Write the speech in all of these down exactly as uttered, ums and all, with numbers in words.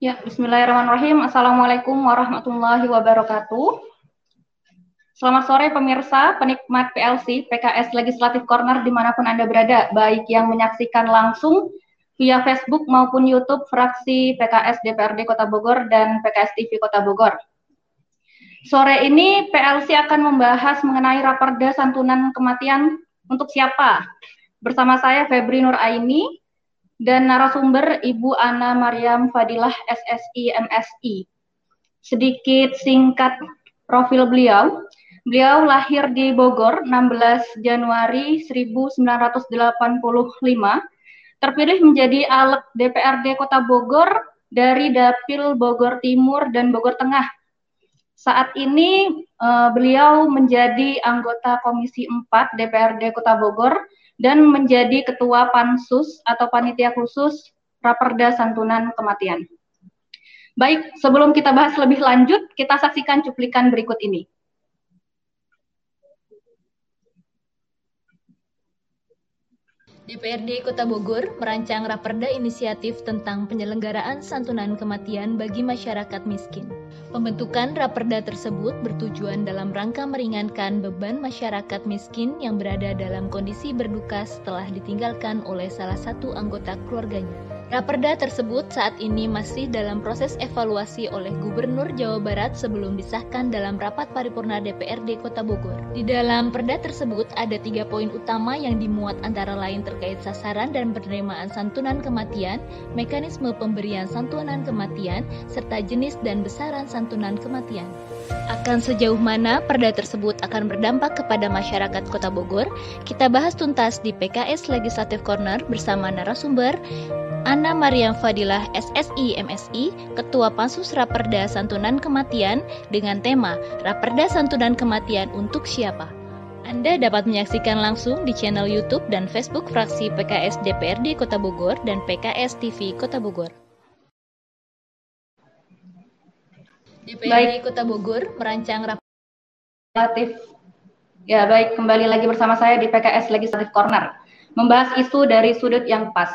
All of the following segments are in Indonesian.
Ya, bismillahirrahmanirrahim. Assalamualaikum warahmatullahi wabarakatuh. Selamat sore pemirsa, penikmat P L C, P K S Legislative Corner dimanapun Anda berada, baik yang menyaksikan langsung via Facebook maupun YouTube fraksi P K S D P R D Kota Bogor dan P K S T V Kota Bogor. Sore ini P L C akan membahas mengenai Raperda Santunan Kematian untuk siapa? Bersama saya Febri Nuraini, dan narasumber Ibu Ana Maryam Fadilah S S I M Si. Sedikit singkat profil beliau, beliau lahir di Bogor enam belas Januari seribu sembilan ratus delapan puluh lima, terpilih menjadi Alek D P R D Kota Bogor dari Dapil Bogor Timur dan Bogor Tengah. Saat ini uh, beliau menjadi anggota Komisi empat D P R D Kota Bogor dan menjadi ketua Pansus atau Panitia Khusus Raperda Santunan Kematian. Baik, sebelum kita bahas lebih lanjut, kita saksikan cuplikan berikut ini. D P R D Kota Bogor merancang Raperda inisiatif tentang penyelenggaraan santunan kematian bagi masyarakat miskin. Pembentukan Raperda tersebut bertujuan dalam rangka meringankan beban masyarakat miskin yang berada dalam kondisi berduka setelah ditinggalkan oleh salah satu anggota keluarganya. Raperda tersebut saat ini masih dalam proses evaluasi oleh Gubernur Jawa Barat sebelum disahkan dalam rapat paripurna D P R D Kota Bogor. Di dalam perda tersebut ada tiga poin utama yang dimuat antara lain terkait sasaran dan penerimaan santunan kematian, mekanisme pemberian santunan kematian, serta jenis dan besaran santunan kematian. Akan sejauh mana perda tersebut akan berdampak kepada masyarakat Kota Bogor, kita bahas tuntas di P K S Legislative Corner bersama narasumber Ana Maryam Fadilah S Si M Si, Ketua Pansus Raperda Santunan Kematian dengan tema Raperda Santunan Kematian untuk siapa? Anda dapat menyaksikan langsung di channel YouTube dan Facebook fraksi P K S D P R D Kota Bogor dan P K S T V Kota Bogor. D P R D Kota Bogor merancang Raperda. Ya, baik, kembali lagi bersama saya di P K S Legislative Corner, membahas isu dari sudut yang pas.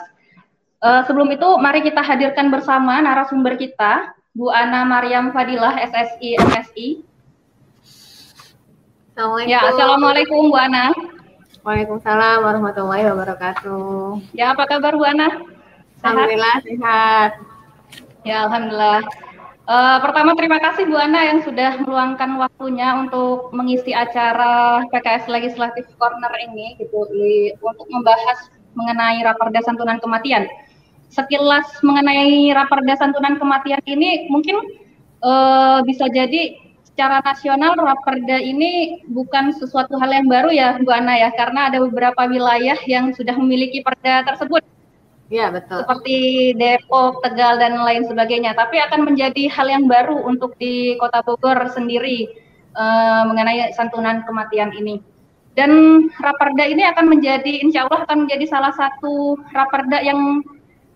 Uh, sebelum itu, mari kita hadirkan bersama narasumber kita, Bu Ana Maryam Fadilah, S S I M Si. Assalamualaikum. Ya, assalamualaikum, Bu Ana. Waalaikumsalam warahmatullahi wabarakatuh. Ya, apa kabar, Bu Ana? Sehat? Alhamdulillah sehat. Ya, alhamdulillah. Uh, pertama, terima kasih Bu Ana yang sudah meluangkan waktunya untuk mengisi acara P K S Legislative Corner ini, gitu, li, untuk membahas mengenai Raperda Santunan Kematian. Sekilas mengenai Raperda Santunan Kematian ini, mungkin uh, bisa jadi secara nasional Raperda ini bukan sesuatu hal yang baru ya Bu Ana ya, karena ada beberapa wilayah yang sudah memiliki perda tersebut. Ya, betul. Seperti Depok, Tegal, dan lain sebagainya. Tapi akan menjadi hal yang baru untuk di Kota Bogor sendiri uh, mengenai santunan kematian ini. Dan Raperda ini akan menjadi, insya Allah akan menjadi salah satu Raperda yang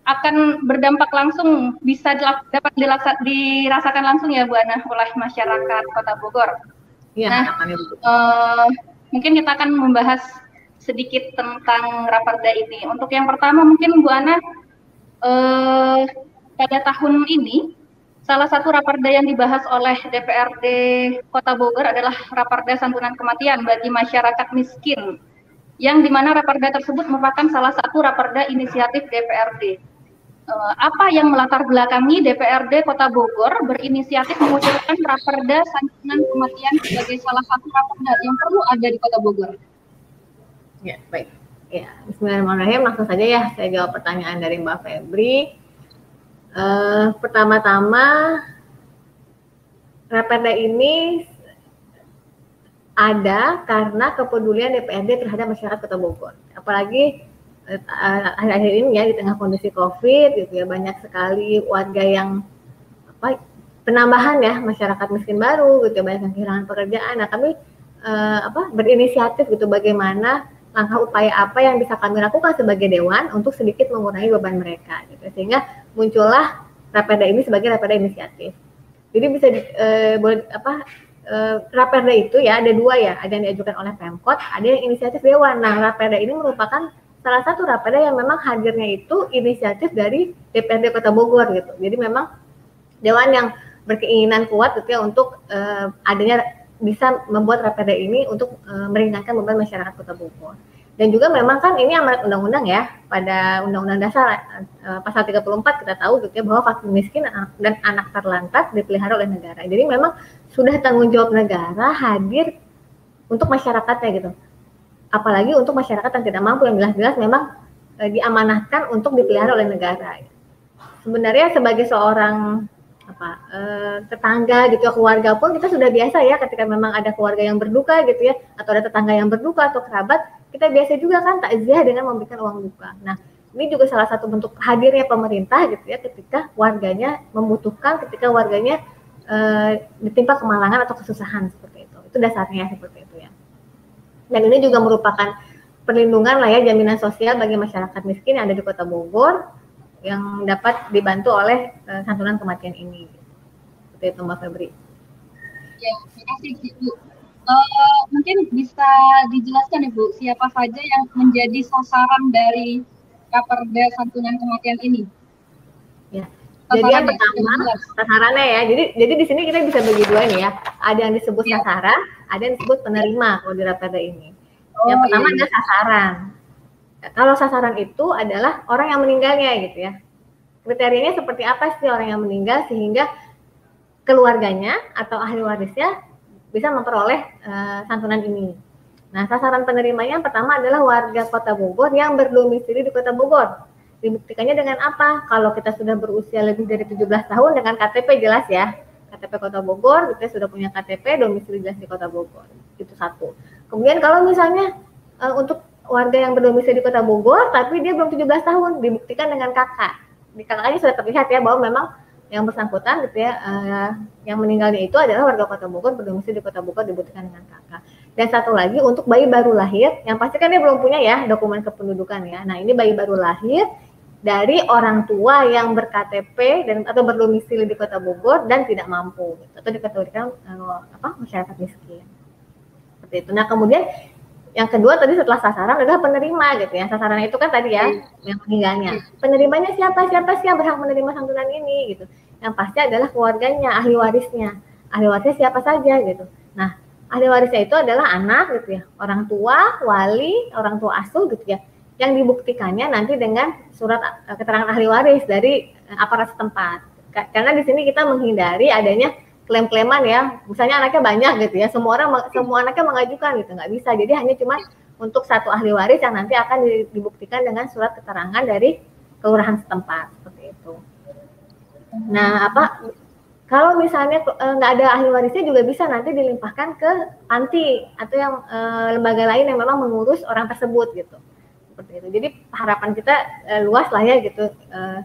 akan berdampak langsung, bisa dapat dirasakan langsung ya Bu Ana oleh masyarakat Kota Bogor. Ya, nah, uh, mungkin kita akan membahas sedikit tentang Raperda ini. Untuk yang pertama mungkin Bu Ana, eh, pada tahun ini salah satu Raperda yang dibahas oleh D P R D Kota Bogor adalah Raperda Santunan Kematian bagi masyarakat miskin, yang dimana Raperda tersebut merupakan salah satu Raperda inisiatif D P R D. Eh, apa yang melatar belakangi D P R D Kota Bogor berinisiatif mengusulkan Raperda Santunan Kematian sebagai salah satu Raperda yang perlu ada di Kota Bogor? Ya, baik. Ya, bismillahirrahmanirrahim. Langsung saja ya, saya jawab pertanyaan dari Mbak Febri. Uh, pertama-tama Raperda ini ada karena kepedulian D P R D terhadap masyarakat Kota Bogor, apalagi akhir-akhir uh, ini ya, di tengah kondisi COVID gitu ya, banyak sekali warga yang apa, penambahan ya masyarakat miskin baru gitu ya, banyak yang kehilangan pekerjaan. Nah, kami uh, apa berinisiatif gitu, bagaimana langkah upaya apa yang bisa kami lakukan sebagai dewan untuk sedikit mengurangi beban mereka gitu. Sehingga muncullah Raperda ini sebagai Raperda inisiatif. Jadi bisa di, e, boleh apa e, Raperda itu ya ada dua ya, ada yang diajukan oleh Pemkot, ada yang inisiatif dewan. Nah, Raperda ini merupakan salah satu Raperda yang memang hadirnya itu inisiatif dari D P R D Kota Bogor gitu. Jadi memang dewan yang berkeinginan kuat gitu ya untuk uh, adanya bisa membuat Raperda ini untuk uh, meringankan beban masyarakat Kota Bogor. Dan juga memang kan ini amanat undang-undang ya, pada Undang-Undang Dasar uh, pasal tiga puluh empat kita tahu gitu ya bahwa fakir miskin dan anak terlantar dipelihara oleh negara. Jadi memang sudah tanggung jawab negara hadir untuk masyarakatnya gitu. Apalagi untuk masyarakat yang tidak mampu yang jelas-jelas memang e, diamanahkan untuk dipelihara oleh negara. Sebenarnya sebagai seorang apa e, tetangga gitu ya, keluarga pun kita sudah biasa ya ketika memang ada keluarga yang berduka gitu ya atau ada tetangga yang berduka atau kerabat, kita biasa juga kan takziah dengan memberikan uang duka. Nah, ini juga salah satu bentuk hadirnya pemerintah gitu ya ketika warganya membutuhkan, ketika warganya e, ditimpa kemalangan atau kesusahan seperti itu. Itu dasarnya seperti itu ya. Dan ini juga merupakan perlindungan lah ya, jaminan sosial bagi masyarakat miskin yang ada di Kota Bogor yang dapat dibantu oleh uh, santunan kematian ini. Seperti itu Mbak Febri. Ya, terima kasih Bu. Uh, mungkin bisa dijelaskan ya Bu, siapa saja yang menjadi sasaran dari Raperda santunan kematian ini? Ya. Jadi yang pertama sasarannya ya. Jadi jadi di sini kita bisa bagi dua nih ya. Ada yang disebut ya. sasaran, ada yang disebut penerima kalau di Raperda ini. Oh, yang pertama iya. ada sasaran. Kalau sasaran itu adalah orang yang meninggalnya gitu ya. Kriterianya seperti apa sih orang yang meninggal sehingga keluarganya atau ahli warisnya bisa memperoleh uh, santunan ini. Nah, sasaran penerimanya yang pertama adalah warga Kota Bogor yang berdomisili di Kota Bogor. Dibuktikannya dengan apa? Kalau kita sudah berusia lebih dari tujuh belas tahun dengan K T P jelas ya, K T P Kota Bogor, kita sudah punya K T P, domisili jelas di Kota Bogor, itu satu. Kemudian kalau misalnya e, untuk warga yang berdomisili di Kota Bogor, tapi dia belum tujuh belas tahun, dibuktikan dengan K K. Di K K-nya sudah terlihat ya bahwa memang yang bersangkutan gitu ya, e, yang meninggalnya itu adalah warga Kota Bogor, berdomisili di Kota Bogor, dibuktikan dengan K K. Dan satu lagi untuk bayi baru lahir, yang pasti kan dia belum punya ya dokumen kependudukan ya. Nah ini bayi baru lahir dari orang tua yang berKTP dan atau berdomisili di Kota Bogor dan tidak mampu gitu, atau dikategorikan uh, apa masyarakat miskin. Seperti itu. Nah kemudian yang kedua tadi setelah sasaran adalah penerima gitu ya. Sasaran itu kan tadi ya yang meninggalnya. Penerimanya siapa siapa sih yang berhak menerima santunan ini gitu? Yang pasti adalah keluarganya, ahli warisnya. Ahli warisnya siapa saja gitu. Nah ahli warisnya itu adalah anak gitu ya, orang tua, wali, orang tua asuh gitu ya, yang dibuktikannya nanti dengan surat keterangan ahli waris dari aparat setempat. Karena di sini kita menghindari adanya klaim-klaiman ya, misalnya anaknya banyak gitu ya, semua orang semua anaknya mengajukan gitu, nggak bisa. Jadi hanya cuma untuk satu ahli waris yang nanti akan dibuktikan dengan surat keterangan dari kelurahan setempat seperti itu. Nah apa? Kalau misalnya nggak ada ahli warisnya juga bisa nanti dilimpahkan ke panti atau yang e, lembaga lain yang memang mengurus orang tersebut gitu. Seperti itu. Jadi harapan kita e, luas lah ya gitu. E,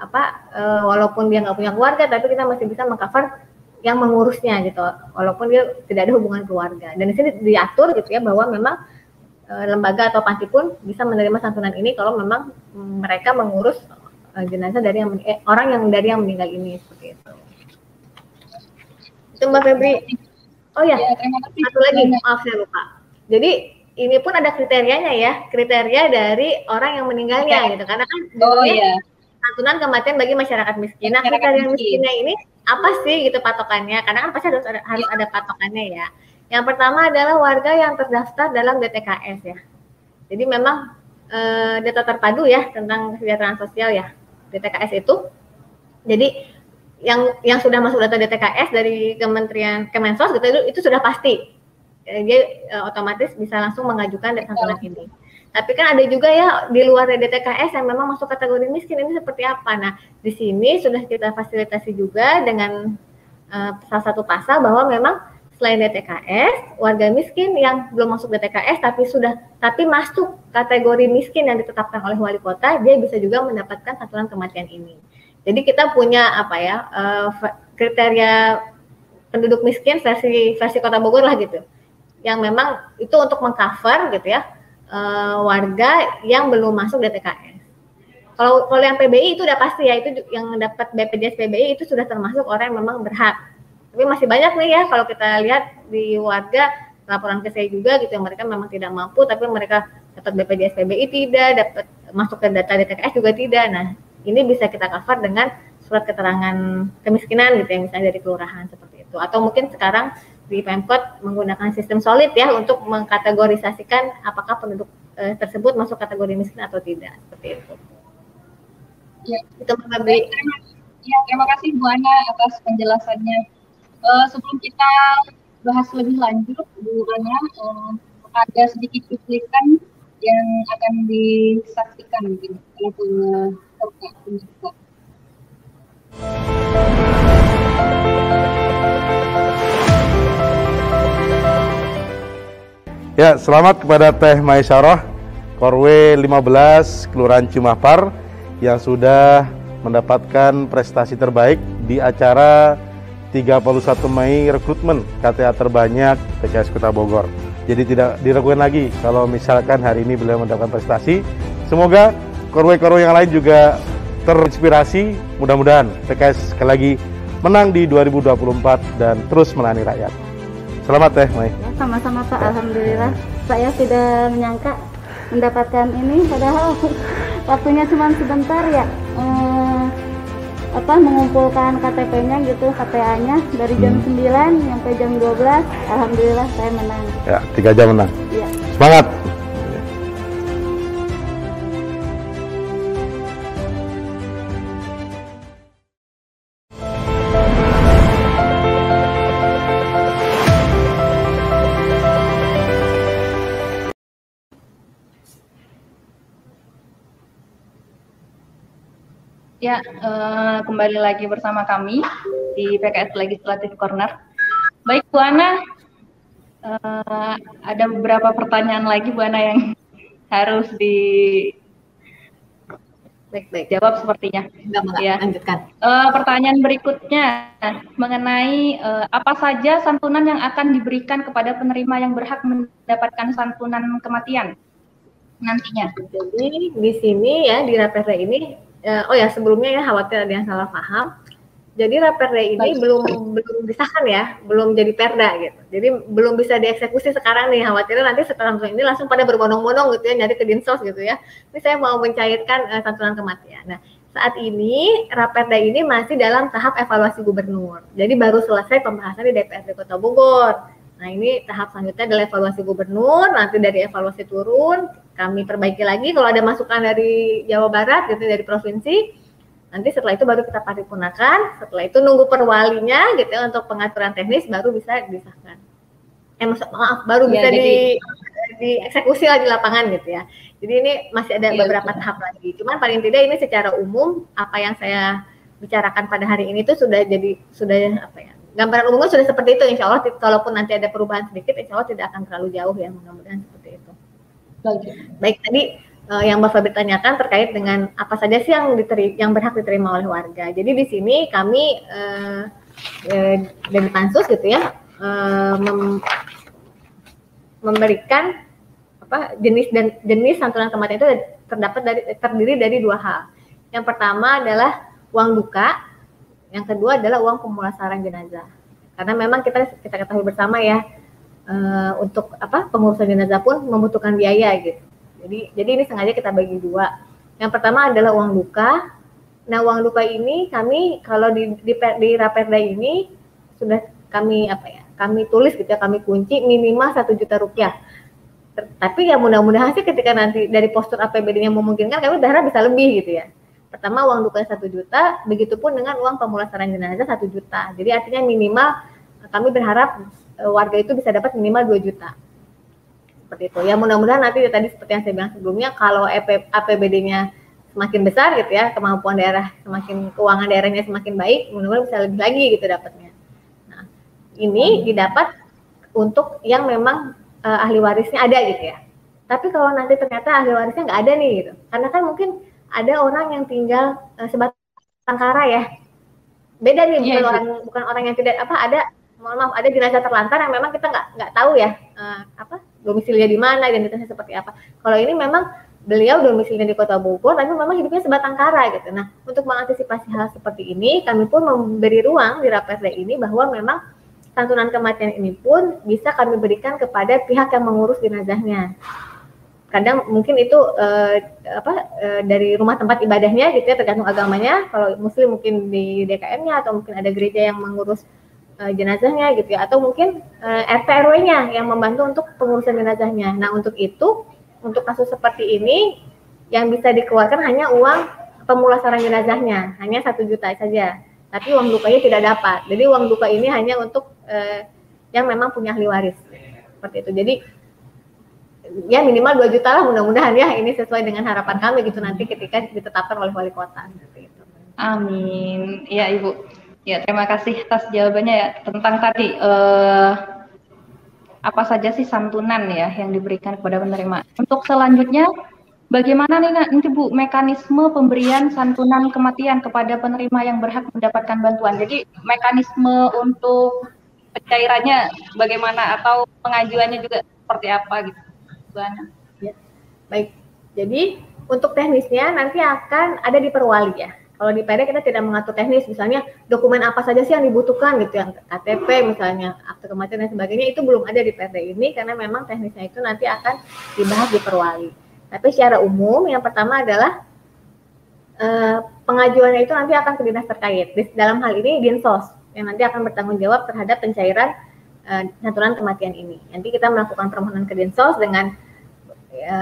apa e, walaupun dia nggak punya keluarga tapi kita masih bisa meng-cover yang mengurusnya gitu. Walaupun dia tidak ada hubungan keluarga. Dan di sini diatur gitu ya bahwa memang e, lembaga atau panti pun bisa menerima santunan ini kalau memang mereka mengurus jenazah dari yang eh, orang yang dari yang meninggal ini seperti itu. Itu Mbak Febri. Oh ya, satu lagi maaf saya lupa. Jadi ini pun ada kriterianya ya, kriteria dari orang yang meninggalnya okay. gitu. Karena kan oh, iya. santunan kematian bagi masyarakat miskin. Nah, kriteria miskinnya ini apa sih gitu patokannya? Karena kan pasti harus ada, harus ada patokannya ya. Yang pertama adalah warga yang terdaftar dalam D T K S ya. Jadi memang e, data terpadu ya tentang kesejahteraan sosial ya. D T K S itu, jadi yang yang sudah masuk data D T K S dari Kementerian Kemensos gitu, itu, itu sudah pasti dia e, otomatis bisa langsung mengajukan santunan ini. Tapi kan ada juga ya di luar dari D T K S yang memang masuk kategori miskin ini seperti apa? Nah di sini sudah kita fasilitasi juga dengan e, salah satu pasal bahwa memang selain D T K S, warga miskin yang belum masuk D T K S tapi sudah tapi masuk kategori miskin yang ditetapkan oleh wali kota, dia bisa juga mendapatkan santunan kematian ini. Jadi kita punya apa ya uh, kriteria penduduk miskin versi versi Kota Bogor lah gitu, yang memang itu untuk mengcover gitu ya uh, warga yang belum masuk D T K S. Kalau kalau yang P B I itu udah pasti ya, itu yang dapat B P J S P B I itu sudah termasuk orang yang memang berhak. Tapi masih banyak nih ya kalau kita lihat di warga, laporan ke saya juga gitu, yang mereka memang tidak mampu tapi mereka dapat B P J S P B I tidak, dapat masuk ke data D T K S juga tidak. Nah ini bisa kita cover dengan surat keterangan kemiskinan gitu ya, misalnya dari kelurahan seperti itu. Atau mungkin sekarang di Pemkot menggunakan sistem solid ya untuk mengkategorisasikan apakah penduduk eh, tersebut masuk kategori miskin atau tidak, seperti itu. Ya, itu Baik, terima, ya, terima kasih Bu Ana atas penjelasannya. Uh, sebelum kita bahas lebih lanjut, Bu Ana, uh, ada sedikit cuplikan yang akan disaksikan mungkin oleh pemirsa. Ya, selamat kepada Teh Maisaroh, Korwe lima belas Kelurahan Cimahpar yang sudah mendapatkan prestasi terbaik di acara tiga puluh satu Mei rekrutmen K T A terbanyak P K S Kota Bogor. Jadi tidak diragukan lagi kalau misalkan hari ini beliau mendapatkan prestasi. Semoga korwe-korwe yang lain juga terinspirasi. Mudah-mudahan P K S sekali lagi menang di dua ribu dua puluh empat dan terus melayani rakyat. Selamat Teh Mai. Sama-sama Pak, Alhamdulillah. Saya tidak menyangka mendapatkan ini, padahal waktunya cuma sebentar ya. Eh, apa mengumpulkan K T P-nya gitu, K T A-nya dari jam sembilan sampai jam dua belas, Alhamdulillah saya menang. Ya, tiga jam menang. Ya. Semangat! Ya, eh, kembali lagi bersama kami di P K S Legislative Corner. Baik, Bu Ana, eh, ada beberapa pertanyaan lagi Bu Ana yang harus dijawab sepertinya. Enggak, ya. Lanjutkan. Eh, pertanyaan berikutnya mengenai eh, apa saja santunan yang akan diberikan kepada penerima yang berhak mendapatkan santunan kematian nantinya. Jadi di sini ya, di Raperda ini, oh ya, sebelumnya ya khawatir ada yang salah paham. Jadi Raperda ini Baik. belum belum disahkan ya, belum jadi perda gitu. Jadi belum bisa dieksekusi sekarang nih, khawatirnya nanti setelah ini langsung pada berbondong-bondong gitu ya, nyari ke Dinsos gitu ya. Ini saya mau mencairkan uh, santunan kematian. Nah, saat ini Raperda ini masih dalam tahap evaluasi gubernur. Jadi baru selesai pembahasan di D P R D Kota Bogor. Nah, ini tahap selanjutnya adalah evaluasi gubernur, nanti dari evaluasi turun, kami perbaiki lagi kalau ada masukan dari Jawa Barat, gitu, dari provinsi, nanti setelah itu baru kita paripurnakan, setelah itu nunggu perwalinya, gitu, untuk pengaturan teknis, baru bisa disahkan. Eh, maksud, maaf, baru ya, bisa jadi, di, dieksekusi lagi di lapangan, gitu ya. Jadi ini masih ada ya, beberapa ya. tahap lagi, cuman paling tidak ini secara umum, apa yang saya bicarakan pada hari ini itu sudah jadi, sudah apa ya, gambaran umumnya sudah seperti itu, insya Allah. Kalaupun nanti ada perubahan sedikit, insya Allah tidak akan terlalu jauh ya, mudah-mudahan seperti itu. Baik, Baik tadi eh, yang Mbak Febri tanyakan terkait dengan apa saja sih yang diteri yang berhak diterima oleh warga. Jadi di sini kami eh, eh, dari Pansus gitu ya, eh, mem memberikan apa jenis dan jenis santunan kematian itu terdapat dari terdiri dari dua hal. Yang pertama adalah uang duka. Yang kedua adalah uang pemulasaran jenazah. Karena memang kita kita ketahui bersama ya, e, untuk apa pengurusan jenazah pun membutuhkan biaya gitu. Jadi jadi ini sengaja kita bagi dua. Yang pertama adalah uang duka. Nah, uang duka ini kami kalau di di, di Raperda ini sudah kami apa ya? Kami tulis gitu ya, kami kunci minimal satu juta rupiah. Tapi ya mudah-mudahan sih ketika nanti dari postur A P B D-nya memungkinkan, kami berharap bisa lebih gitu ya. Pertama uang duka satu juta, begitupun dengan uang pemulasaran jenazah satu juta. Jadi artinya minimal kami berharap e, warga itu bisa dapat minimal dua juta. Seperti itu. Ya mudah-mudahan nanti ya, tadi seperti yang saya bilang sebelumnya, kalau A P B D-nya semakin besar gitu ya, kemampuan daerah semakin, keuangan daerahnya semakin baik, mudah-mudahan bisa lebih lagi gitu dapatnya. Nah, ini didapat untuk yang memang e, ahli warisnya ada gitu ya. Tapi kalau nanti ternyata ahli warisnya nggak ada nih gitu. Karena kan mungkin ada orang yang tinggal uh, sebatang kara ya, beda nih, bukan yeah, orang yeah. bukan orang yang tidak apa ada, mohon maaf, ada jenazah terlantar yang memang kita nggak nggak tahu ya uh, apa domisilinya di mana, identitasnya seperti apa. Kalau ini memang beliau domisilinya di Kota Bogor, tapi memang hidupnya sebatang kara gitu. Nah, untuk mengantisipasi hal seperti ini, kami pun memberi ruang di Raperda ini bahwa memang santunan kematian ini pun bisa kami berikan kepada pihak yang mengurus jenazahnya. kadang mungkin itu uh, apa uh, dari rumah tempat ibadahnya gitu ya, tergantung agamanya. Kalau muslim mungkin di D K M-nya, atau mungkin ada gereja yang mengurus uh, jenazahnya gitu ya, atau mungkin uh, R T R W-nya yang membantu untuk pengurusan jenazahnya. Nah, untuk itu, untuk kasus seperti ini yang bisa dikeluarkan hanya uang pemulasaran jenazahnya, hanya satu juta saja, tapi uang dukanya tidak dapat. Jadi uang duka ini hanya untuk uh, yang memang punya ahli waris, seperti itu. Jadi ya minimal dua juta lah, mudah-mudahan ya ini sesuai dengan harapan kami gitu nanti ketika ditetapkan oleh wali kota gitu. Amin. Ya Ibu. Ya, terima kasih atas jawabannya ya tentang tadi eh, apa saja sih santunan ya yang diberikan kepada penerima. Untuk selanjutnya bagaimana nih nanti Bu mekanisme pemberian santunan kematian kepada penerima yang berhak mendapatkan bantuan. Jadi mekanisme untuk pencairannya bagaimana atau pengajuannya juga seperti apa gitu. Ya. Baik, jadi untuk teknisnya nanti akan ada di perwali ya. Kalau di P D kita tidak mengatur teknis, misalnya dokumen apa saja sih yang dibutuhkan gitu, yang K T P misalnya, akte kematian dan sebagainya, itu belum ada di P D ini karena memang teknisnya itu nanti akan dibahas di perwali. Tapi secara umum yang pertama adalah eh, pengajuannya itu nanti akan ke dinas terkait. Dalam hal ini Dinsos yang nanti akan bertanggung jawab terhadap pencairan santunan kematian ini. Nanti kita melakukan permohonan ke Dinsos dengan e,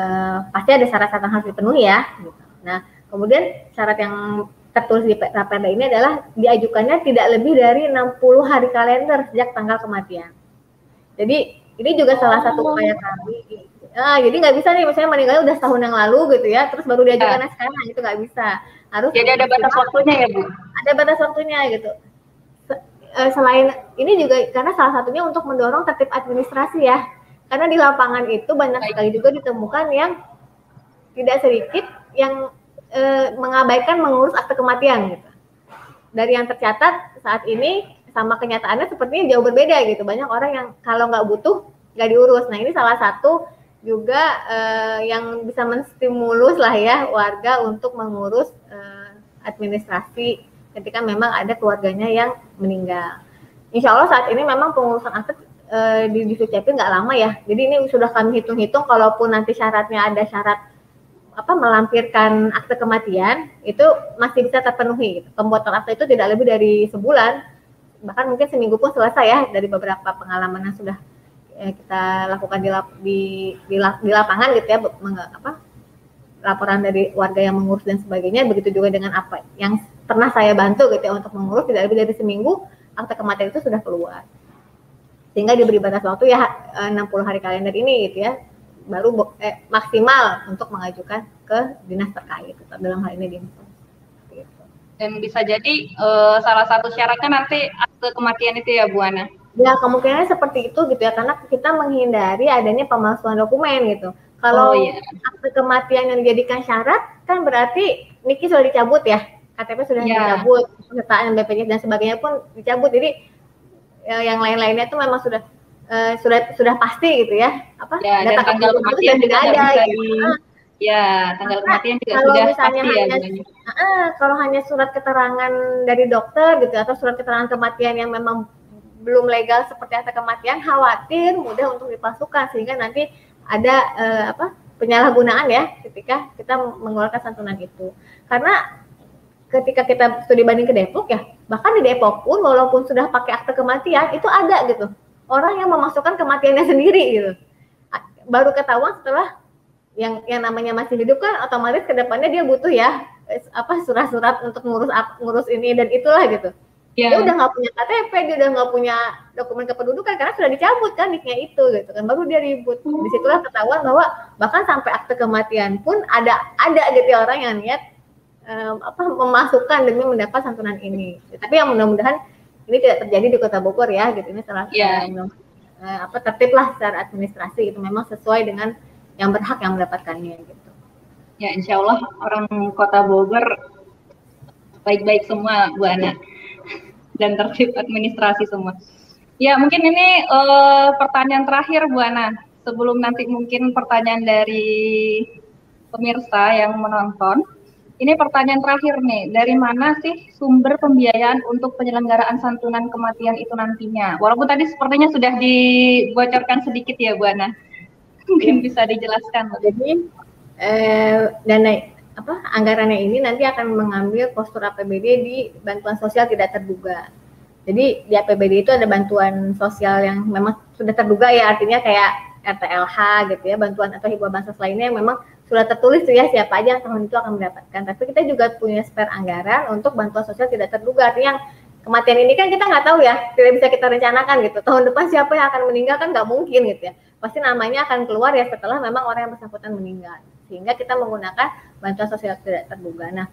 pasti ada syarat-syarat yang harus dipenuhi ya. Gitu. Nah, kemudian syarat yang tertulis di Raperda ini adalah diajukannya tidak lebih dari enam puluh hari kalender sejak tanggal kematian. Jadi ini juga salah satu upaya kami. Ah, jadi nggak bisa nih, misalnya meninggalnya udah setahun yang lalu gitu ya, terus baru diajukannya ya sekarang, itu nggak bisa. Harus. Jadi ada batas waktunya ya Bu. Ada batas waktunya gitu. Selain ini juga karena salah satunya untuk mendorong tertib administrasi ya, karena di lapangan itu banyak sekali juga ditemukan yang tidak sedikit yang e, mengabaikan mengurus akte kematian gitu. Dari yang tercatat saat ini sama kenyataannya sepertinya jauh berbeda gitu. Banyak orang yang kalau nggak butuh nggak diurus. Nah ini salah satu juga e, yang bisa menstimulus lah ya warga untuk mengurus e, administrasi ketika memang ada keluarganya yang meninggal. Insya Allah saat ini memang pengurusan akte e, di Dukcapil nggak lama ya. Jadi ini sudah kami hitung-hitung, kalaupun nanti syaratnya ada syarat apa melampirkan akte kematian, itu masih bisa terpenuhi. Pembuatan akte itu tidak lebih dari sebulan, bahkan mungkin seminggu pun selesai ya dari beberapa pengalaman yang sudah e, kita lakukan di, lap, di, di, di lapangan gitu ya, meng, apa, laporan dari warga yang mengurus dan sebagainya. Begitu juga dengan apa yang pernah saya bantu gitu ya, untuk mengurus tidak lebih dari seminggu akte kematian itu sudah keluar, sehingga diberi batas waktu ya enam puluh hari kalender ini gitu ya, baru eh, maksimal untuk mengajukan ke dinas terkait gitu, dalam hal ini Dinsos gitu. Dan bisa jadi e, salah satu syaratnya nanti akte kematian itu ya Bu Ana ya, kemungkinannya seperti itu gitu ya, karena kita menghindari adanya pemalsuan dokumen gitu. Kalau oh, iya. akte kematian yang dijadikan syarat kan berarti niki sudah dicabut ya, K T P sudah yeah. dicabut, penyertaan B P J S dan sebagainya pun dicabut. Jadi yang lain-lainnya itu memang sudah uh, sudah sudah pasti gitu ya. Apa? Ya, dan tanggal kematian juga ada. Gitu. Di, ah. Ya, tanggal kematian juga kalau sudah misalnya pasti hanya, ya. Ah, kalau hanya surat keterangan dari dokter gitu atau surat keterangan kematian yang memang belum legal seperti akte kematian, khawatir mudah untuk dipalsukan sehingga nanti ada uh, apa penyalahgunaan ya ketika kita mengeluarkan santunan itu. Karena ketika kita studi banding ke Depok ya, bahkan di Depok pun walaupun sudah pakai akte kematian itu ada gitu orang yang memasukkan kematiannya sendiri gitu, baru ketahuan setelah yang yang namanya masih hidup kan otomatis kedepannya dia butuh ya apa surat-surat untuk ngurus ngurus ini dan itulah gitu yeah. Dia udah nggak punya K T P, dia udah nggak punya dokumen kependudukan karena sudah dicabut kan niknya itu gitu kan, baru dia ribut. Disitulah ketahuan bahwa bahkan sampai akte kematian pun ada ada gitu orang yang niat Um, apa memasukkan demi mendapat santunan ini. Tapi yang mudah-mudahan ini tidak terjadi di Kota Bogor ya gitu. Ini salah satu yeah. uh, apa tertib lah secara administrasi gitu, memang sesuai dengan yang berhak yang mendapatkannya gitu. Ya insya Allah orang Kota Bogor baik-baik semua Bu Ana dan tertib administrasi semua. Ya mungkin ini uh, pertanyaan terakhir Bu Ana sebelum nanti mungkin pertanyaan dari pemirsa yang menonton. Ini pertanyaan terakhir nih, dari mana sih sumber pembiayaan untuk penyelenggaraan santunan kematian itu nantinya? Walaupun tadi sepertinya sudah dibocorkan sedikit ya Bu Ana. mungkin bisa dijelaskan. Jadi eh, dana apa anggarannya ini nanti akan mengambil postur A P B D di bantuan sosial tidak terduga. Jadi di A P B D itu ada bantuan sosial yang memang sudah terduga ya, artinya kayak R T L H gitu ya, bantuan atau hibah bansos lainnya yang memang sudah tertulis tuh ya siapa aja yang tahun itu akan mendapatkan. Tapi kita juga punya spare anggaran untuk bantuan sosial tidak terduga, artinya yang kematian ini kan kita nggak tahu ya, tidak bisa kita rencanakan gitu. Tahun depan siapa yang akan meninggal kan nggak mungkin gitu ya. Pasti namanya akan keluar ya setelah memang orang yang bersangkutan meninggal. Sehingga kita menggunakan bantuan sosial tidak terduga. Nah,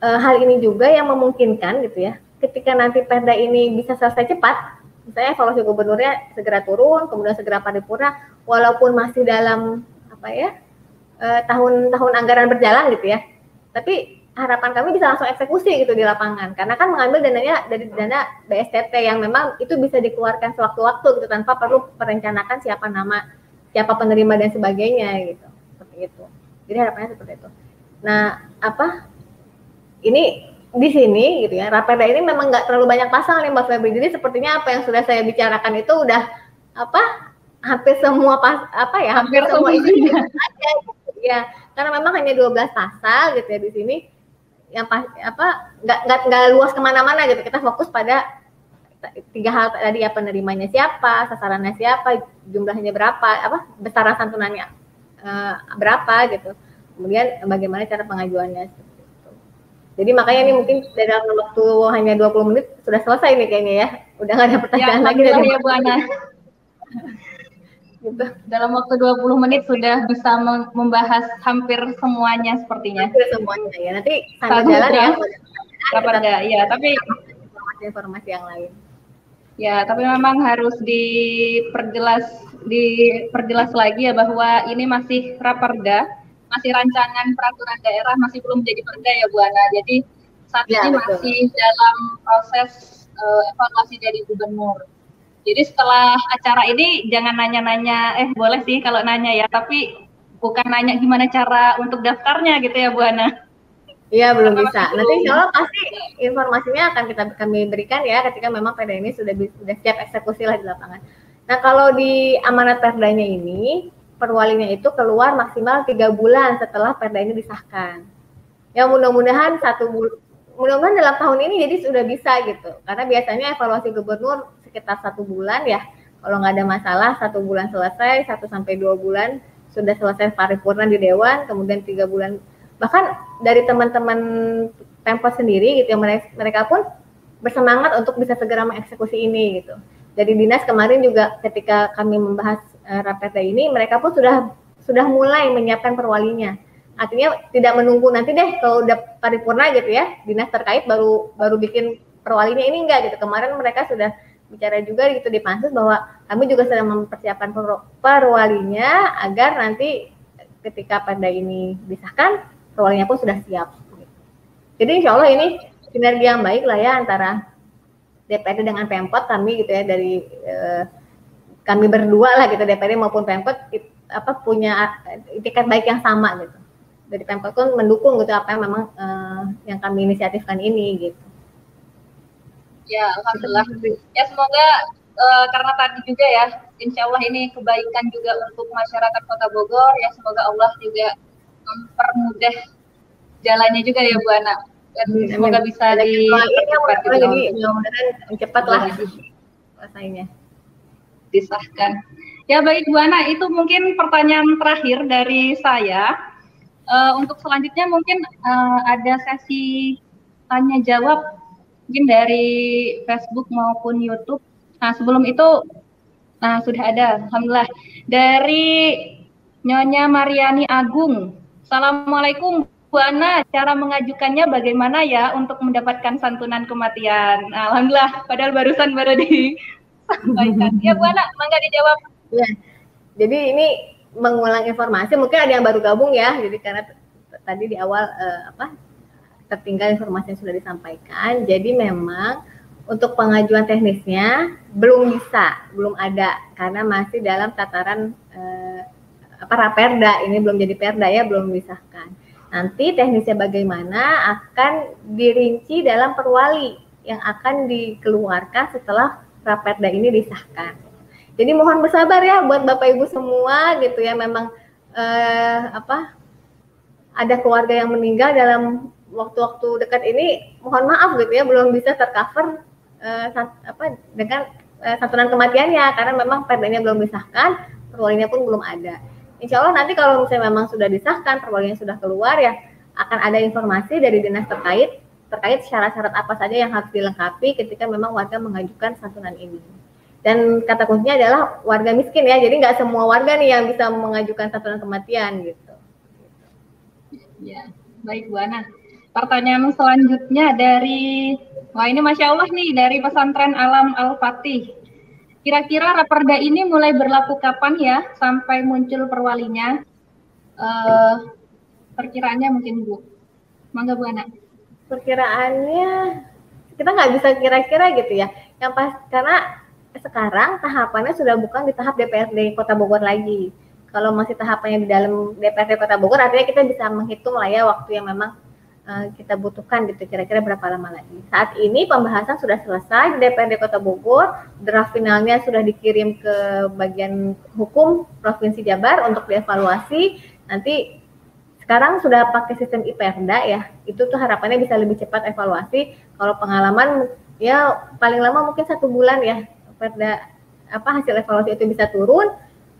e, hal ini juga yang memungkinkan gitu ya, ketika nanti perda ini bisa selesai cepat, misalnya evaluasi gubernurnya segera turun, kemudian segera paripurna, walaupun masih dalam apa ya tahun-tahun eh, anggaran berjalan gitu ya, tapi harapan kami bisa langsung eksekusi gitu di lapangan, karena kan mengambil dananya dari dana B S T T yang memang itu bisa dikeluarkan sewaktu-waktu gitu tanpa perlu merencanakan siapa nama, siapa penerima dan sebagainya gitu, seperti itu. Jadi harapannya seperti itu. Nah apa ini? Di sini gitu ya, Raperda ini memang nggak terlalu banyak pasal nih Mbak Febri. Jadi sepertinya apa yang sudah saya bicarakan itu udah apa hampir semua pas apa ya hampir, hampir semua itu ya. Aja gitu ya, karena memang hanya dua belas pasal gitu ya di sini yang pas, apa nggak nggak nggak luas kemana-mana gitu. Kita fokus pada tiga hal tadi ya, penerimanya siapa, sasarannya siapa, jumlahnya berapa, apa besar santunannya eh, berapa gitu, kemudian bagaimana cara pengajuannya. Jadi makanya nih mungkin dalam waktu hanya dua puluh menit sudah selesai nih kayaknya ya. Udah nggak ada pertanyaan ya, lagi dari ya, Bu Ana. Gitu. Dalam waktu dua puluh menit sudah bisa membahas hampir semuanya sepertinya. Hampir semuanya ya. Nanti sambil jalan ya. Raperda ya, tapi informasi yang lain. Ya, tapi memang harus diperjelas diperjelas lagi ya bahwa ini masih Raperda, masih rancangan peraturan daerah, masih belum menjadi perda ya Bu Ana. Jadi saat ya, ini betul. Masih dalam proses uh, evaluasi dari gubernur. Jadi setelah acara ini jangan nanya-nanya, eh boleh sih kalau nanya ya, tapi bukan nanya gimana cara untuk daftarnya gitu ya Bu Ana. Iya belum bisa. Nanti insya Allah pasti informasinya akan kita kami berikan ya ketika memang perda ini sudah sudah siap eksekusi lah di lapangan. Nah kalau di amanat perdanya ini, perwalinya itu keluar maksimal tiga bulan setelah perda ini disahkan. Ya mudah-mudahan satu bulan, mudah-mudahan dalam tahun ini jadi sudah bisa gitu. Karena biasanya evaluasi gubernur sekitar satu bulan ya. Kalau nggak ada masalah satu bulan selesai, satu sampai dua bulan sudah selesai paripurna di Dewan, kemudian tiga bulan. Bahkan dari teman-teman Pemkot sendiri gitu, mereka pun bersemangat untuk bisa segera mengeksekusi ini gitu. Jadi dinas kemarin juga ketika kami membahas uh, Raperda ini, mereka pun sudah sudah mulai menyiapkan perwalinya. Artinya tidak menunggu nanti deh kalau udah paripurna gitu ya, dinas terkait baru baru bikin perwalinya, ini enggak gitu. Kemarin mereka sudah bicara juga gitu di Pansus bahwa kami juga sedang mempersiapkan per, perwalinya agar nanti ketika perda ini disahkan, perwalinya pun sudah siap. Jadi insya Allah ini sinergi yang baik lah ya antara D P R D dengan Pemkot kami gitu ya, dari eh, kami berdua lah gitu, D P R D maupun Pemkot it, apa punya itikat baik yang sama gitu. Dari Pemkot pun mendukung gitu apa yang memang eh, yang kami inisiatifkan ini gitu. Ya alhamdulillah. Ya semoga eh, karena tadi juga ya, insya Allah ini kebaikan juga untuk masyarakat Kota Bogor ya, semoga Allah juga mempermudah jalannya juga ya Bu Ana. Semoga bisa di cepat jadi mudah-mudahan cepatlah selesainya disahkan. Ya baik Bu Ana, itu mungkin pertanyaan terakhir dari saya. Uh, untuk selanjutnya mungkin uh, ada sesi tanya jawab mungkin dari Facebook maupun YouTube. Nah sebelum itu, nah sudah ada, alhamdulillah, dari Nyonya Mariani Agung. Assalamualaikum Bu Ana, cara mengajukannya bagaimana ya untuk mendapatkan santunan kematian? Nah, alhamdulillah, padahal barusan baru disampaikan. Ya Bu Ana, mangga dijawab. Ya, jadi ini mengulang informasi, mungkin ada yang baru gabung ya. Jadi karena tadi di awal eh, apa tertinggal informasi yang sudah disampaikan. Jadi memang untuk pengajuan teknisnya belum bisa, belum ada karena masih dalam tataran eh, apa Raperda ini belum jadi perda ya, belum disahkan. Nanti teknisnya bagaimana akan dirinci dalam perwali yang akan dikeluarkan setelah Raperda ini disahkan. Jadi mohon bersabar ya buat Bapak Ibu semua gitu ya, memang eh, apa ada keluarga yang meninggal dalam waktu-waktu dekat ini, mohon maaf gitu ya belum bisa tercover eh, sat, apa dengan eh, santunan kematiannya karena memang perdanya belum disahkan, perwalinya pun belum ada. Insya Allah nanti kalau misalnya memang sudah disahkan, perwalinya sudah keluar ya akan ada informasi dari dinas terkait terkait syarat-syarat apa saja yang harus dilengkapi ketika memang warga mengajukan santunan ini. Dan kata kuncinya adalah warga miskin ya, jadi nggak semua warga nih yang bisa mengajukan santunan kematian gitu. Ya, baik Bu Ana. Pertanyaan selanjutnya dari, wah ini Masya Allah nih, dari Pesantren Alam Al-Fatih. Kira-kira Raperda ini mulai berlaku kapan ya, sampai muncul perwalinya? Uh, perkiraannya mungkin Bu. Mangga Bu Ana. Perkiraannya, kita nggak bisa kira-kira gitu ya. Yang pas, karena sekarang tahapannya sudah bukan di tahap D P R D Kota Bogor lagi. Kalau masih tahapannya di dalam D P R D Kota Bogor, artinya kita bisa menghitung lah ya waktu yang memang uh, kita butuhkan gitu, kira-kira berapa lama lagi. Saat ini pembahasan sudah selesai di D P R D Kota Bogor, draft finalnya sudah dikirim ke bagian hukum Provinsi Jabar untuk dievaluasi. Nanti sekarang sudah pakai sistem I Perda ya, itu tuh harapannya bisa lebih cepat evaluasi. Kalau pengalaman ya paling lama mungkin satu bulan ya, Perda, apa hasil evaluasi itu bisa turun.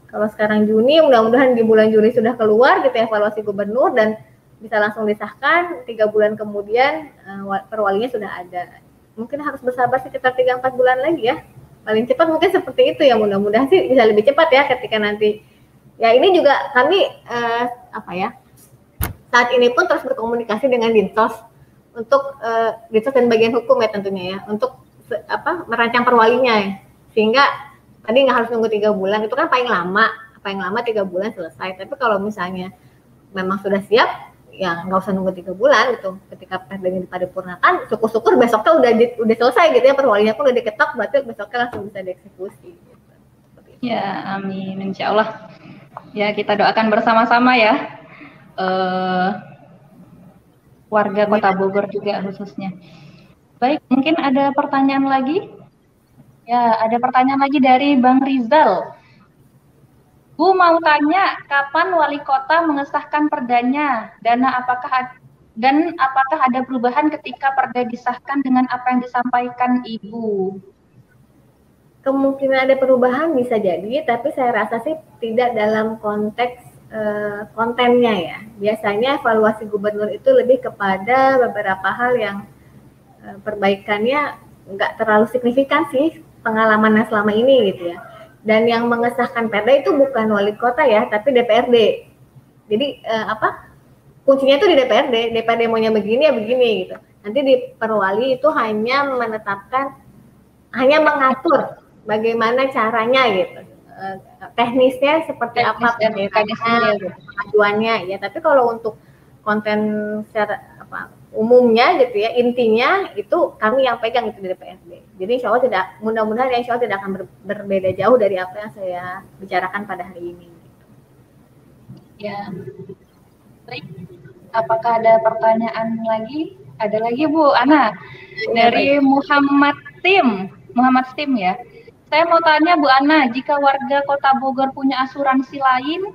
Kalau sekarang Juni, mudah-mudahan di bulan Juli sudah keluar gitu evaluasi gubernur dan bisa langsung disahkan. Tiga bulan kemudian perwalinya sudah ada. Mungkin harus bersabar sekitar tiga empat bulan lagi ya. Paling cepat mungkin seperti itu ya, mudah-mudahan sih bisa lebih cepat ya ketika nanti. Ya ini juga kami eh, apa ya saat ini pun terus berkomunikasi dengan Dinsos untuk eh, Dinsos dan bagian hukum ya tentunya ya untuk apa merancang perwalinya ya. Sehingga tadi nggak harus nunggu tiga bulan, itu kan paling lama, paling lama tiga bulan selesai. Tapi kalau misalnya memang sudah siap, ya nggak usah nunggu tiga bulan gitu. Ketika perdanya diparipurnakan, syukur-syukur besoknya udah di, udah selesai gitu ya, perwalinya pun udah diketok, berarti besoknya langsung bisa dieksekusi. Gitu. Ya, amin, insya Allah. Ya kita doakan bersama-sama ya, uh, warga Kota Bogor juga khususnya. Baik, mungkin ada pertanyaan lagi. Ya, ada pertanyaan lagi dari Bang Rizal. Bu mau tanya, kapan wali kota mengesahkan perdanya? Dana apakah dan apakah ada perubahan ketika perda disahkan dengan apa yang disampaikan Ibu? Kemungkinan ada perubahan bisa jadi, tapi saya rasa sih tidak dalam konteks eh, kontennya ya. Biasanya evaluasi gubernur itu lebih kepada beberapa hal yang eh, perbaikannya nggak terlalu signifikan sih. Pengalamannya selama ini gitu ya, dan yang mengesahkan perda itu bukan wali kota ya, tapi D P R D. Jadi eh, apa kuncinya itu di D P R D. D P R D maunya begini ya begini gitu. Nanti di perwali itu hanya menetapkan, hanya mengatur bagaimana caranya gitu, eh, teknisnya seperti apa, pengajuannya ya. Tapi kalau untuk konten secara apa umumnya gitu ya, intinya itu kami yang pegang itu di D P R D. Jadi insya Allah tidak, mudah-mudahan ya insya Allah tidak akan ber, berbeda jauh dari apa yang saya bicarakan pada hari ini. Ya, baik. Apakah ada pertanyaan lagi? Ada lagi Bu Ana dari Muhammad Tim, Muhammad Tim ya. Saya mau tanya Bu Ana, jika warga Kota Bogor punya asuransi lain,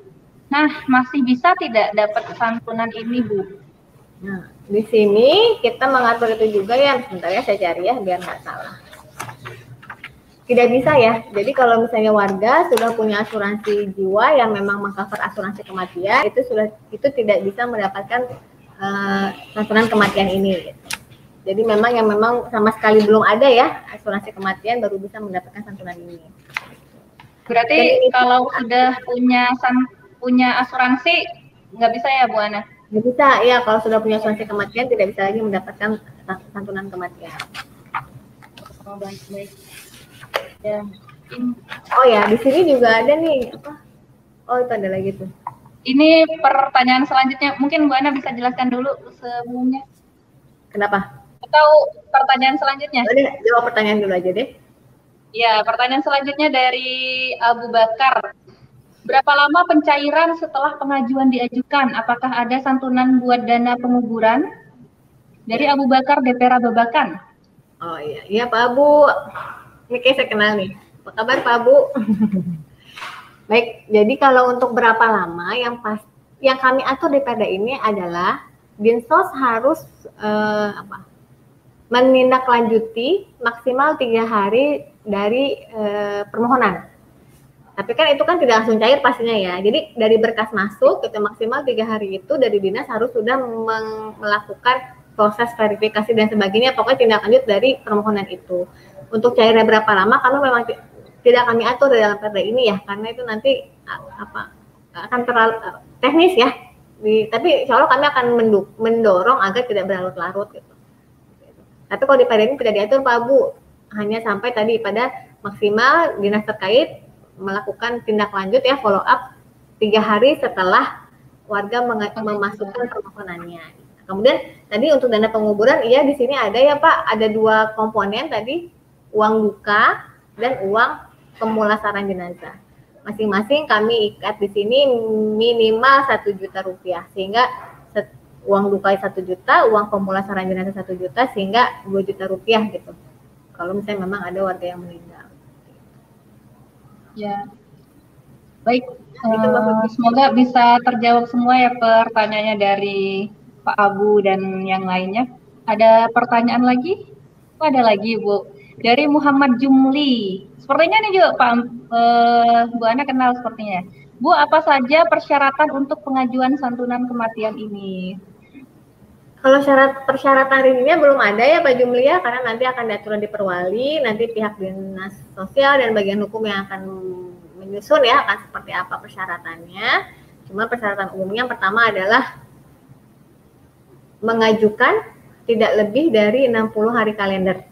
nah masih bisa tidak dapat santunan ini Bu? Nah, di sini kita mengatur itu juga ya, sebentar ya saya cari ya biar nggak salah. Tidak bisa ya, jadi kalau misalnya warga sudah punya asuransi jiwa yang memang mengcover asuransi kematian, itu sudah itu tidak bisa mendapatkan uh, santunan kematian ini. Jadi memang yang memang sama sekali belum ada ya asuransi kematian baru bisa mendapatkan santunan ini. Berarti jadi, kalau itu, sudah punya punya asuransi nggak bisa ya Bu Ana? Nggak bisa ya, kalau sudah punya asuransi kematian tidak bisa lagi mendapatkan santunan kematian. Oh, baik, baik. Ya. Oh ya, di sini juga ada nih apa? Oh itu ada lagi tuh. Ini pertanyaan selanjutnya, mungkin Bu Ana bisa jelaskan dulu sebelumnya. Kenapa? Atau pertanyaan selanjutnya? Boleh, jawab pertanyaan dulu aja deh. Ya, pertanyaan selanjutnya dari Abu Bakar. Berapa lama pencairan setelah pengajuan diajukan? Apakah ada santunan buat dana penguburan? Dari Abu Bakar D P R Babakan. Oh iya, iya Pak Abu. Ini kayak saya kenal nih. Apa kabar Pak Bu? Baik, jadi kalau untuk berapa lama yang pas, yang kami atur di Perda ini adalah Dinsos harus eh, apa, menindaklanjuti maksimal tiga hari dari eh, permohonan. Tapi kan itu kan tidak langsung cair pastinya ya. Jadi dari berkas masuk itu maksimal tiga hari itu dari dinas harus sudah melakukan proses verifikasi dan sebagainya. Pokoknya tindak lanjut dari permohonan itu. Untuk cairnya berapa lama? Karena memang tidak kami atur dalam perda ini ya. Karena itu nanti apa akan terlalu teknis ya. Di, tapi insya Allah kami akan mendorong agar tidak berlarut-larut gitu. Tapi kalau di perda ini tidak diatur Pak Bu, hanya sampai tadi pada maksimal dinas terkait melakukan tindak lanjut ya, follow up tiga hari setelah warga memasukkan permohonannya. Kemudian tadi untuk dana penguburan, iya di sini ada ya Pak, ada dua komponen tadi, uang duka dan uang pemulasaran jenazah. Masing-masing kami ikat di sini minimal satu juta rupiah, sehingga uang duka satu juta, uang pemulasaran jenazah satu juta, sehingga dua juta rupiah gitu. Kalau misalnya memang ada warga yang meninggal. Ya, baik. Uh, semoga bisa terjawab semua ya pertanyaannya dari Pak Abu dan yang lainnya. Ada pertanyaan lagi? Oh, ada lagi Bu dari Muhammad Jumli. Sepertinya nih juga Pak uh, Bu Ana kenal sepertinya. Bu, apa saja persyaratan untuk pengajuan santunan kematian ini? Kalau syarat persyaratan ringannya belum ada ya Pak Jumli ya, karena nanti akan diatur di Perwali, nanti pihak dinas sosial dan bagian hukum yang akan menyusun ya akan seperti apa persyaratannya. Cuma persyaratan umumnya yang pertama adalah mengajukan tidak lebih dari enam puluh hari kalender.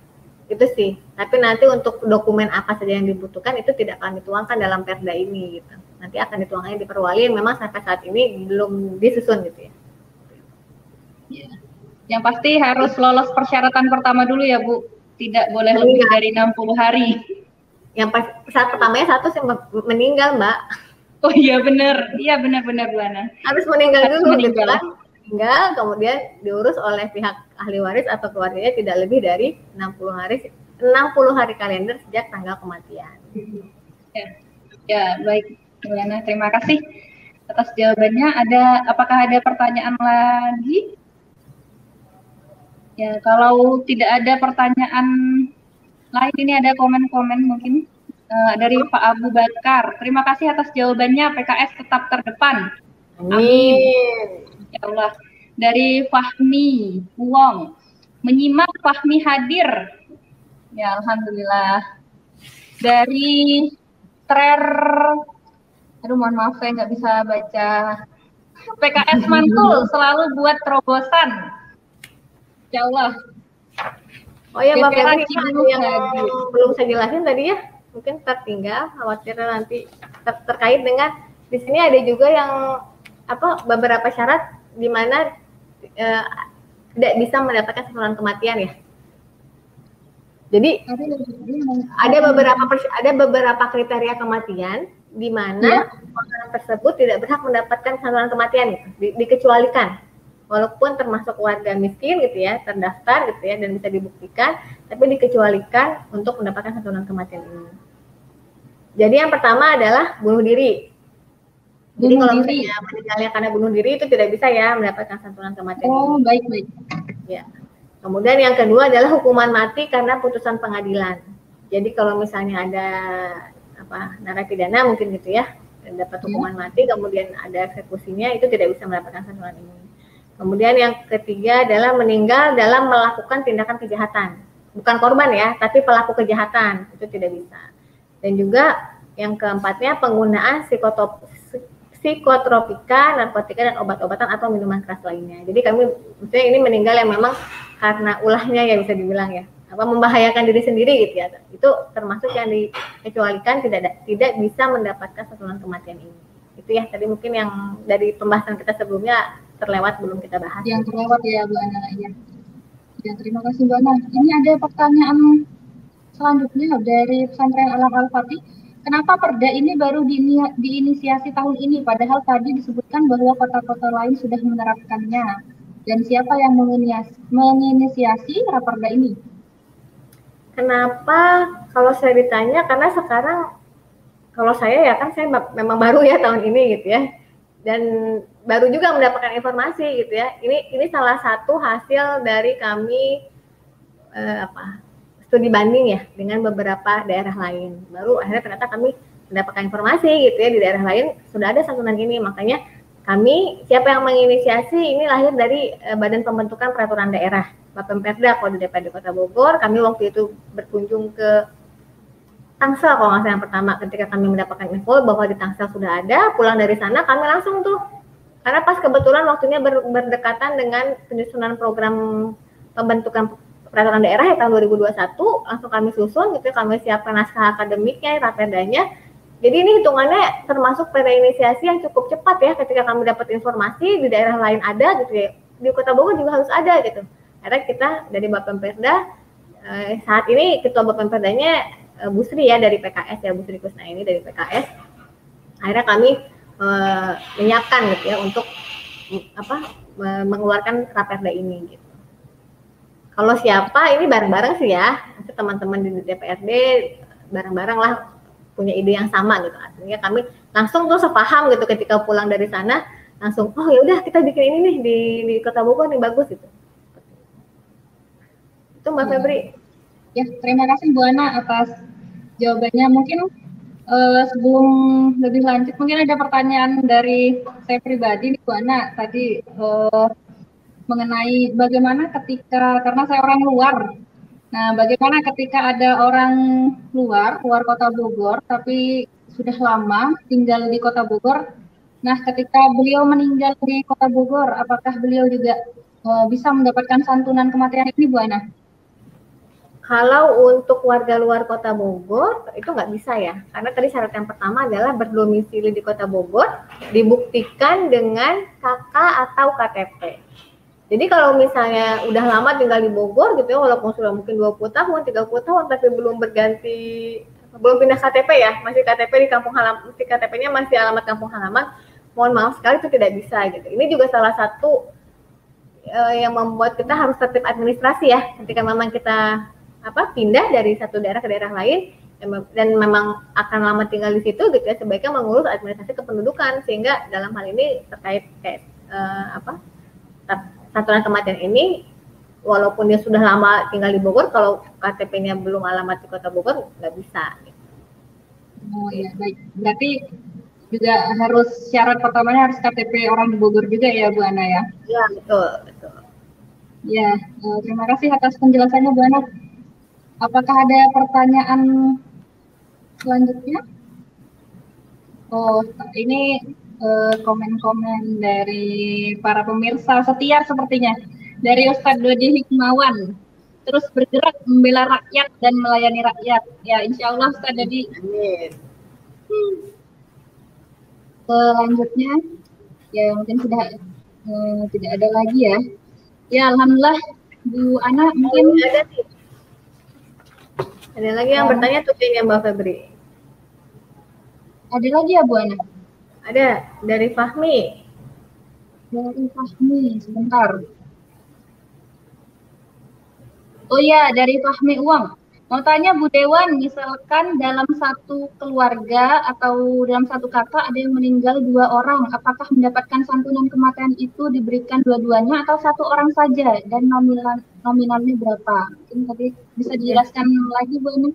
Itu sih. Tapi nanti untuk dokumen apa saja yang dibutuhkan itu tidak akan dituangkan dalam perda ini gitu. Nanti akan dituangkan di Perwali yang memang sampai saat ini belum disusun gitu ya. Yang pasti harus lolos persyaratan pertama dulu ya Bu, tidak boleh lebih dari enam puluh hari. Yang pas, saat pertamanya satu sih meninggal Mbak. Oh iya benar, iya benar-benar Bu Ana. Harus meninggal harus dulu meninggal. Gitu kan? Meninggal, kemudian diurus oleh pihak ahli waris atau keluarganya tidak lebih dari enam puluh hari, enam puluh hari kalender sejak tanggal kematian. Ya, ya baik Bu Ana, terima kasih atas jawabannya. Ada, apakah ada pertanyaan lagi? Ya, kalau tidak ada pertanyaan lain, ini ada komen-komen mungkin uh, dari Pak Abu Bakar. Terima kasih atas jawabannya, P K S tetap terdepan. Amin. Ya Allah. Dari Fahmi Wong, menyimak Fahmi hadir. Ya, Alhamdulillah. Dari Trer, aduh mohon maaf saya nggak bisa baca. P K S mantul, selalu buat terobosan. Ya Allah. Oh ya Bapak Febri, yang belum saya jelasin tadi ya, mungkin tertinggal, khawatirnya nanti ter terkait dengan di sini ada juga yang apa beberapa syarat di mana eh, tidak bisa mendapatkan santunan kematian ya. Jadi ada beberapa ada beberapa kriteria kematian di mana ya. Orang tersebut tidak berhak mendapatkan santunan kematian gitu, di dikecualikan. Walaupun termasuk warga miskin gitu ya, terdaftar gitu ya, dan bisa dibuktikan, tapi dikecualikan untuk mendapatkan santunan kematian ini. Jadi yang pertama adalah bunuh diri. Bunuh Jadi kalau diri. Misalnya meninggalnya karena bunuh diri itu tidak bisa ya mendapatkan santunan kematian. Oh ini. Baik baik. Ya. Kemudian yang kedua adalah hukuman mati karena putusan pengadilan. Jadi kalau misalnya ada apa narapidana mungkin gitu ya, dapat hukuman hmm. mati, kemudian ada eksekusinya itu tidak bisa mendapatkan santunan ini. Kemudian yang ketiga adalah meninggal dalam melakukan tindakan kejahatan. Bukan korban ya, tapi pelaku kejahatan. Itu tidak bisa. Dan juga yang keempatnya penggunaan psikotop, psikotropika, narkotika, dan obat-obatan atau minuman keras lainnya. Jadi kami, maksudnya ini meninggal yang memang karena ulahnya ya bisa dibilang ya. Apa, membahayakan diri sendiri gitu ya. Itu termasuk yang dikecualikan tidak tidak bisa mendapatkan santunan kematian ini. Itu ya, tadi mungkin yang dari pembahasan kita sebelumnya terlewat belum kita bahas. Yang terlewat ya Bu Ana ya. Ya terima kasih Bu Ana. Ini ada pertanyaan selanjutnya dari Pesantren Alam Al-Fatih. Kenapa perda ini baru diinisiasi tahun ini? Padahal tadi disebutkan bahwa kota-kota lain sudah menerapkannya. Dan siapa yang menginisiasi raperda ini? Kenapa kalau saya ditanya, karena sekarang kalau saya ya kan saya memang baru ya tahun ini gitu ya, dan baru juga mendapatkan informasi gitu ya. Ini ini salah satu hasil dari kami eh, apa studi banding ya dengan beberapa daerah lain. Baru akhirnya ternyata kami mendapatkan informasi gitu ya, di daerah lain sudah ada santunan ini. Makanya kami, siapa yang menginisiasi ini lahir dari eh, Badan Pembentukan Peraturan Daerah, Raperda kalau di D P R D Kota Bogor. Kami waktu itu berkunjung ke Tangsel kalau nggak salah yang pertama, ketika kami mendapatkan info bahwa di Tangsel sudah ada, pulang dari sana kami langsung tuh, karena pas kebetulan waktunya ber, berdekatan dengan penyusunan program pembentukan peraturan daerah ya tahun dua ribu dua puluh satu, langsung kami susun gitu, kami siapkan naskah akademiknya, raperdanya. Jadi ini hitungannya termasuk pada inisiasi yang cukup cepat ya, ketika kami dapat informasi di daerah lain ada gitu ya, di Kota Bogor juga harus ada gitu. Karena kita dari Bapemperda, eh, saat ini ketua Bappemperdanya Busri ya dari P K S ya, Busri Kusna ini dari P K S. Akhirnya kami e, menyiapkan gitu ya untuk apa mengeluarkan Raperda ini gitu. Kalau siapa ini bareng-bareng sih ya, teman-teman di D P R D bareng-bareng lah punya ide yang sama gitu. Artinya kami langsung tuh sepaham gitu, ketika pulang dari sana langsung oh ya udah kita bikin ini nih di, di Kota Bogor nih, bagus gitu. Itu Mbak hmm. Febri. Ya, terima kasih Bu Ana atas jawabannya. Mungkin eh, sebelum lebih lanjut, mungkin ada pertanyaan dari saya pribadi nih Bu Ana tadi eh, mengenai bagaimana ketika, karena saya orang luar, nah bagaimana ketika ada orang luar, luar Kota Bogor, tapi sudah lama tinggal di Kota Bogor, nah ketika beliau meninggal di Kota Bogor, apakah beliau juga eh, bisa mendapatkan santunan kematian ini Bu Ana? Kalau untuk warga luar Kota Bogor itu nggak bisa ya, karena tadi syarat yang pertama adalah berdomisili di Kota Bogor dibuktikan dengan K K atau K T P. Jadi kalau misalnya udah lama tinggal di Bogor gitu ya, walaupun sudah mungkin dua puluh tahun, tiga puluh tahun tapi belum berganti, belum pindah K T P ya, masih K T P di kampung halaman, masih K T P-nya masih alamat kampung halaman, mohon maaf sekali itu tidak bisa gitu. Ini juga salah satu eh, yang membuat kita harus tertib administrasi ya, ketika memang kita apa pindah dari satu daerah ke daerah lain dan memang akan lama tinggal di situ gitu ya, sebaiknya mengurus administrasi kependudukan, sehingga dalam hal ini terkait eh, apa santunan kematian ini walaupun dia sudah lama tinggal di Bogor, kalau K T P-nya belum alamat di Kota Bogor nggak bisa gitu. Oh iya, baik, berarti juga harus syarat pertamanya harus K T P orang di Bogor juga ya Bu Ana ya? Iya betul, betul. Ya, terima kasih atas penjelasannya Bu Ana. Apakah ada pertanyaan selanjutnya? Oh, ini komen-komen eh, dari para pemirsa setia sepertinya. Dari Ustadz Dodi Hikmawan. Terus bergerak membela rakyat dan melayani rakyat. Ya, insya Allah Ustadz Dodi. Amin. Hmm. Selanjutnya, ya mungkin sudah eh, tidak ada lagi ya. Ya, Alhamdulillah Bu Ana mungkin ada sih. Ada lagi yang um, bertanya tuh kayaknya Mbak Febri. Ada lagi ya Bu Ana? Ada, dari Fahmi. Dari Fahmi, sebentar. Oh ya, dari Fahmi Uang. Mau tanya Bu Dewan, misalkan dalam satu keluarga atau dalam satu kakak ada yang meninggal dua orang, apakah mendapatkan santunan kematian itu diberikan dua-duanya atau satu orang saja, dan nominal, nominalnya berapa? Mungkin tadi bisa dijelaskan ya. Lagi Bu Ana?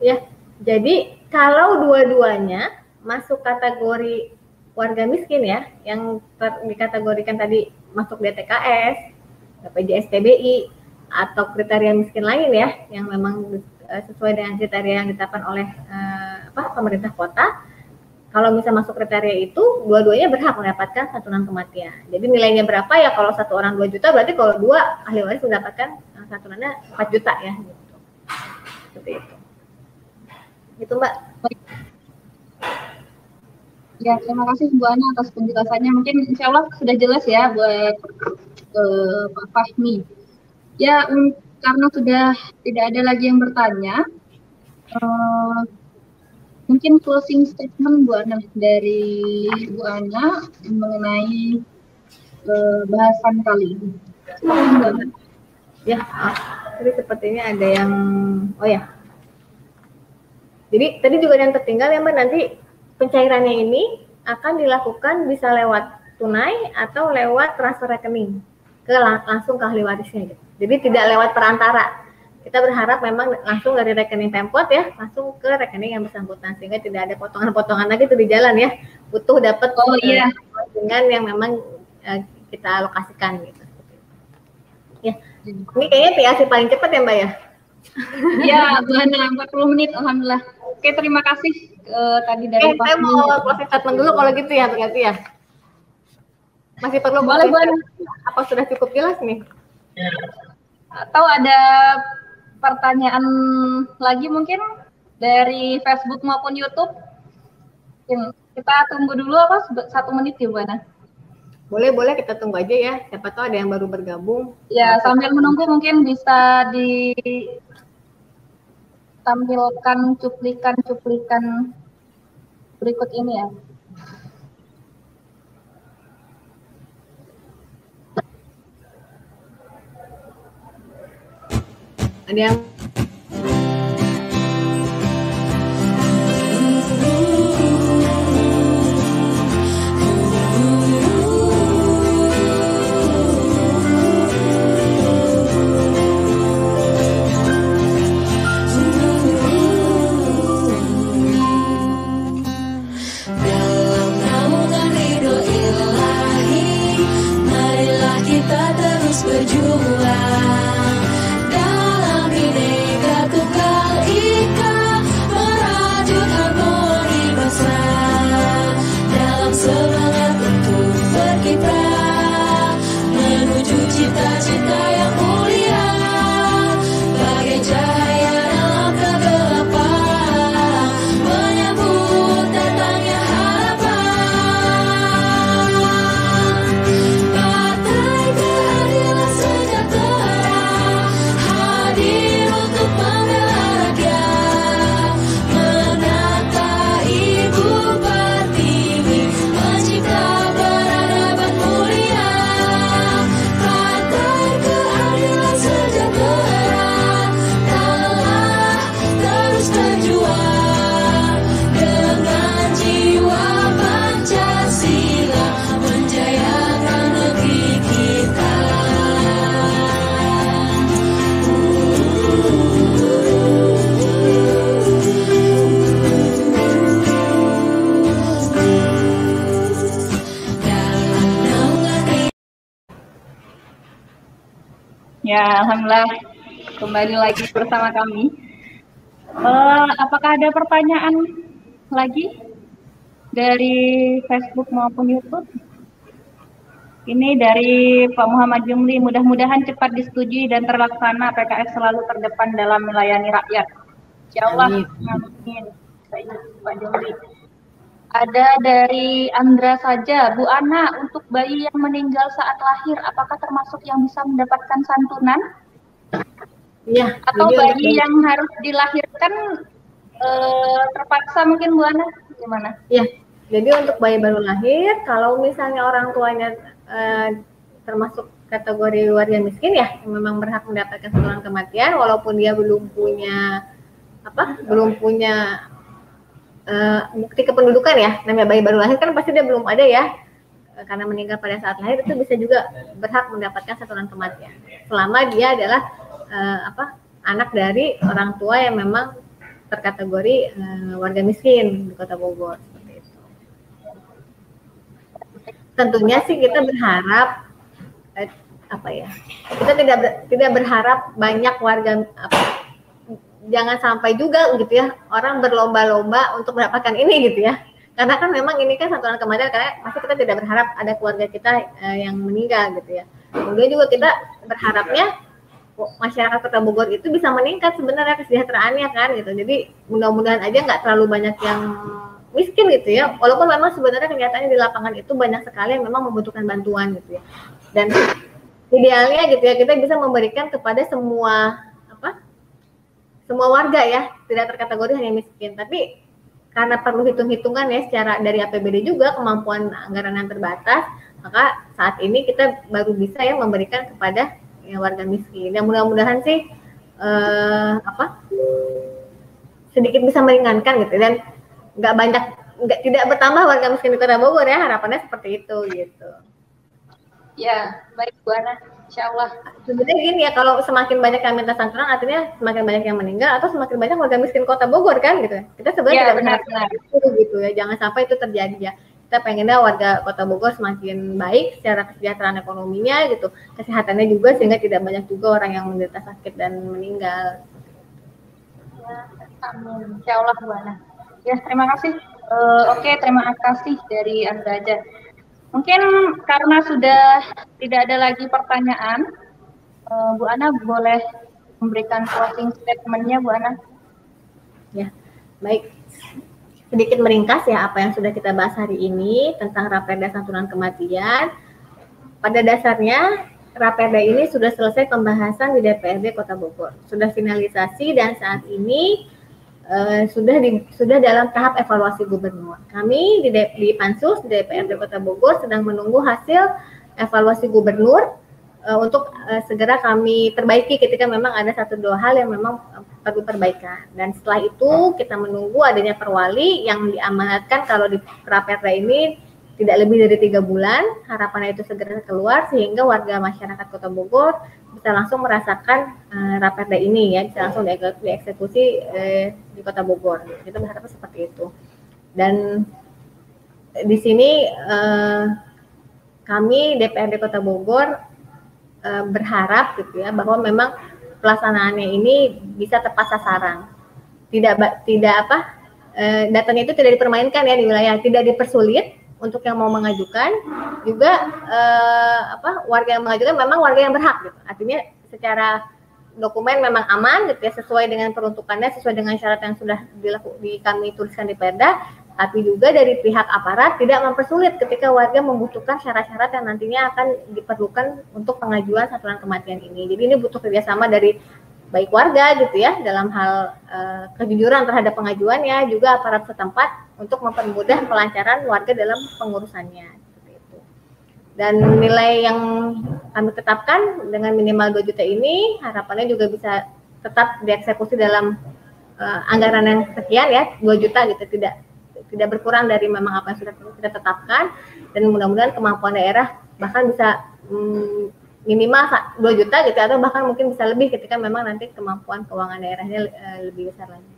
Ya, jadi kalau dua-duanya masuk kategori warga miskin ya, yang ter, dikategorikan tadi masuk D T K S, B P J S, T B I, atau kriteria miskin lain ya, yang memang sesuai dengan kriteria yang ditetapkan oleh eh, apa pemerintah kota. Kalau bisa masuk kriteria itu, dua-duanya berhak mendapatkan santunan kematian. Jadi nilainya berapa ya, kalau satu orang dua juta, berarti kalau dua ahli waris mendapatkan santunannya empat juta ya. Gitu. Seperti itu. Gitu Mbak. Ya, terima kasih Bu Ana atas penjelasannya. Mungkin insya Allah sudah jelas ya buat eh, Pak Fahmi. Ya, karena sudah tidak ada lagi yang bertanya, uh, mungkin closing statement Bu Ana dari Bu Ana mengenai uh, bahasan kali ini. Ya, tapi sepertinya ada yang, oh ya. Jadi tadi juga ada yang tertinggal ya Mbak, nanti pencairannya ini akan dilakukan bisa lewat tunai atau lewat transfer rekening ke langsung ke ahli warisnya gitu. Jadi tidak lewat perantara. Kita berharap memang langsung dari rekening Pemkot ya, langsung ke rekening yang bersangkutan sehingga tidak ada potongan-potongan lagi itu di jalan ya. Butuh dapat oh, iya. dengan yang memang eh, kita alokasikan gitu. Ya, ini kayaknya P A C paling cepat ya Mbak ya. Iya, Mbak, empat puluh menit alhamdulillah. Oke, terima kasih eh, tadi dari eh, Pak. Saya mau proses statement dulu kalau gitu ya berarti ya. Masih perlu boleh apa sudah cukup jelas nih? Atau ada pertanyaan lagi mungkin dari Facebook maupun YouTube? Kita tunggu dulu apa satu menit ya Bu Ana? Boleh boleh kita tunggu aja ya. Siapa tahu ada yang baru bergabung. Ya sambil menunggu mungkin bisa ditampilkan cuplikan-cuplikan berikut ini ya. Ada yang ya, alhamdulillah kembali lagi bersama kami. Uh, apakah ada pertanyaan lagi dari Facebook maupun YouTube? Ini dari Pak Muhammad Jumli, mudah-mudahan cepat disetujui dan terlaksana. P K S selalu terdepan dalam melayani rakyat. Insya Allah, amin. Pak Jumli. Ada dari Andra saja, Bu Ana, untuk bayi yang meninggal saat lahir, apakah termasuk yang bisa mendapatkan santunan? Ya. Atau bayi yang harus dilahirkan e, terpaksa mungkin Bu Ana, gimana? Ya. Jadi untuk bayi baru lahir, kalau misalnya orang tuanya e, termasuk kategori warga miskin ya, yang memang berhak mendapatkan santunan kematian, walaupun dia belum punya apa? Belum punya Uh, bukti kependudukan ya, namanya bayi baru lahir kan pasti dia belum ada ya, uh, karena meninggal pada saat lahir itu bisa juga berhak mendapatkan santunan kematian selama dia adalah uh, apa anak dari orang tua yang memang terkategori uh, warga miskin di Kota Bogor seperti itu. Tentunya sih kita berharap eh, apa ya, kita tidak ber, tidak berharap banyak warga apa, jangan sampai juga gitu ya orang berlomba-lomba untuk mendapatkan ini gitu ya, karena kan memang ini kan santunan kematian, karena pasti kita tidak berharap ada keluarga kita eh, yang meninggal gitu ya. Kemudian juga kita berharapnya masyarakat Kota Bogor itu bisa meningkat sebenarnya kesejahteraannya kan gitu. Jadi mudah-mudahan aja nggak terlalu banyak yang miskin gitu ya, walaupun memang sebenarnya kenyataannya di lapangan itu banyak sekali yang memang membutuhkan bantuan gitu ya, dan idealnya gitu ya kita bisa memberikan kepada semua semua warga ya, tidak terkategori hanya miskin, tapi karena perlu hitung-hitungan ya secara dari A P B D juga, kemampuan anggaran yang terbatas, maka saat ini kita baru bisa ya memberikan kepada ya, warga miskin. Dan mudah-mudahan sih eh, apa sedikit bisa meringankan gitu, dan nggak banyak, nggak tidak bertambah warga miskin di Kota Bogor ya, harapannya seperti itu gitu. Ya baik Bu Ana, insya Allah. Sebenarnya gini ya, kalau semakin banyak yang minta santunan artinya semakin banyak yang meninggal atau semakin banyak warga miskin Kota Bogor kan gitu. Kita sebenarnya ya, tidak benar-benar gitu ya, jangan sampai itu terjadi ya. Kita pengennya warga Kota Bogor semakin baik secara kesejahteraan ekonominya gitu, kesehatannya juga, sehingga tidak banyak juga orang yang menderita sakit dan meninggal. Ya, amin. Insya Allah Bu Ana. Ya terima kasih. Uh, Oke okay, terima kasih dari Anda aja. Mungkin karena sudah tidak ada lagi pertanyaan, uh, Bu Ana boleh memberikan closing statement-nya Bu Ana. Ya baik. Sedikit meringkas ya apa yang sudah kita bahas hari ini tentang Raperda Santunan Kematian. Pada dasarnya Raperda ini sudah selesai pembahasan di D P R D Kota Bogor. Sudah finalisasi dan saat ini eh, sudah di, sudah dalam tahap evaluasi gubernur. Kami di, di Pansus di D P R D Kota Bogor sedang menunggu hasil evaluasi gubernur eh, untuk eh, segera kami perbaiki ketika memang ada satu dua hal yang memang perlu perbaikan, dan setelah itu kita menunggu adanya perwali yang diamanatkan kalau di Raperda ini tidak lebih dari tiga bulan. Harapannya itu segera keluar sehingga warga masyarakat Kota Bogor bisa langsung merasakan uh, Raperda ini ya, bisa langsung dieksekusi eh, di Kota Bogor. Kita berharap seperti itu. Dan di sini uh, kami D P R D Kota Bogor uh, berharap gitu ya bahwa memang pelaksanaannya ini bisa tepat sasaran, tidak tidak apa e, datanya itu tidak dipermainkan ya di wilayah, tidak dipersulit untuk yang mau mengajukan juga e, apa warga yang mengajukan memang warga yang berhak gitu, artinya secara dokumen memang aman gitu ya, sesuai dengan peruntukannya, sesuai dengan syarat yang sudah dilakukan di kami tuliskan di Perda, tapi juga dari pihak aparat tidak mempersulit ketika warga membutuhkan syarat-syarat yang nantinya akan diperlukan untuk pengajuan santunan kematian ini. Jadi ini butuh kerjasama dari baik warga gitu ya dalam hal e, kejujuran terhadap pengajuannya, juga aparat setempat untuk mempermudah pelancaran warga dalam pengurusannya seperti itu. Dan nilai yang kami tetapkan dengan minimal dua juta ini harapannya juga bisa tetap dieksekusi dalam e, anggaran yang sekian ya, dua juta gitu, tidak tidak berkurang dari memang apa yang sudah kita tetapkan, dan mudah-mudahan kemampuan daerah bahkan bisa mm, minimal dua juta gitu, atau bahkan mungkin bisa lebih ketika memang nanti kemampuan keuangan daerahnya e, lebih besar lagi.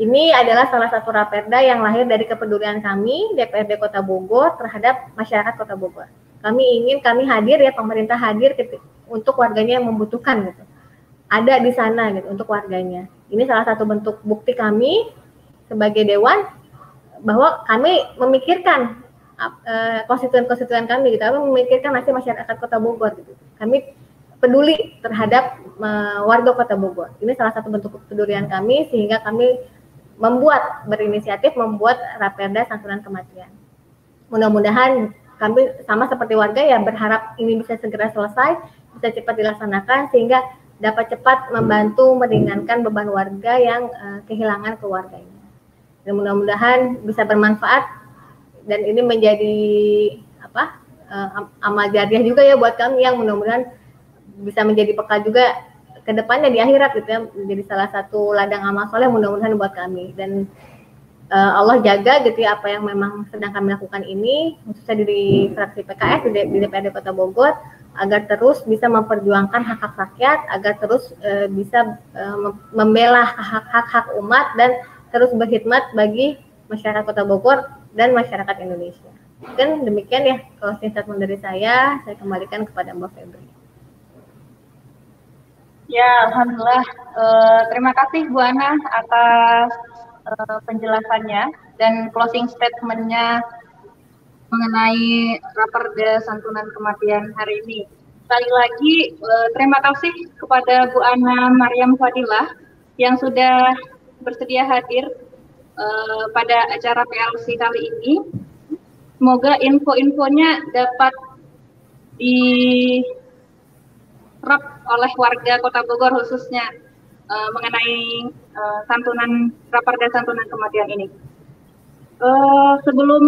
Ini adalah salah satu Raperda yang lahir dari kepedulian kami D P R D Kota Bogor terhadap masyarakat Kota Bogor. Kami ingin kami hadir ya, pemerintah hadir gitu, untuk warganya yang membutuhkan gitu, ada di sana gitu untuk warganya. Ini salah satu bentuk bukti kami sebagai dewan bahwa kami memikirkan konstituen-konstituen uh, kami gitu, kami memikirkan nasib masyarakat Kota Bogor gitu. Kami peduli terhadap uh, warga Kota Bogor. Ini salah satu bentuk kepedulian kami sehingga kami membuat berinisiatif membuat Raperda Santunan Kematian. Mudah-mudahan kami sama seperti warga ya, berharap ini bisa segera selesai, bisa cepat dilaksanakan sehingga dapat cepat membantu meringankan beban warga yang uh, kehilangan keluarganya. Dan mudah-mudahan bisa bermanfaat, dan ini menjadi apa uh, amal jariah juga ya buat kami, yang mudah-mudahan bisa menjadi bekal juga ke depannya di akhirat gitu ya, menjadi salah satu ladang amal soleh mudah-mudahan buat kami. Dan uh, Allah jaga gitu ya apa yang memang sedang kami lakukan ini, khususnya di fraksi P K S di D P R D Kota Bogor, agar terus bisa memperjuangkan hak-hak rakyat, agar terus uh, bisa uh, membela hak-hak umat dan terus berkhidmat bagi masyarakat Kota Bogor dan masyarakat Indonesia. Dan demikian ya closing statement dari saya, saya kembalikan kepada Mbak Febri. Ya, alhamdulillah. Uh, terima kasih Bu Ana atas uh, penjelasannya dan closing statement-nya mengenai Raperda Santunan Kematian hari ini. Sekali lagi uh, terima kasih kepada Bu Ana Maryam Fadilah yang sudah bersedia hadir uh, pada acara P L C kali ini. Semoga info-infonya dapat diserap oleh warga Kota Bogor khususnya uh, mengenai uh, santunan Raperda Santunan Kematian ini. Uh, sebelum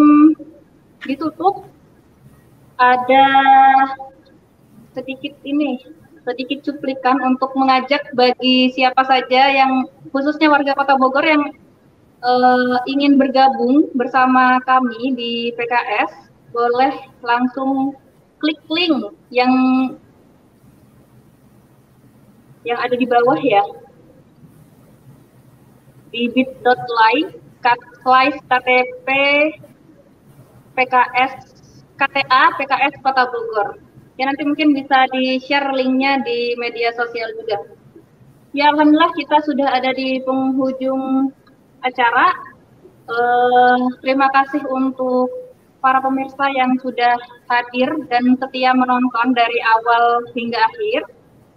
ditutup ada sedikit ini sedikit cuplikan untuk mengajak bagi siapa saja yang khususnya warga Kota Bogor yang uh, ingin bergabung bersama kami di P K S, boleh langsung klik link yang yang ada di bawah ya, di bit dot l y slash ktp PKS KTA PKS Kota Bogor. Ya, nanti mungkin bisa di-share linknya di media sosial juga. Ya, alhamdulillah kita sudah ada di penghujung acara. Eh, terima kasih untuk para pemirsa yang sudah hadir dan setia menonton dari awal hingga akhir.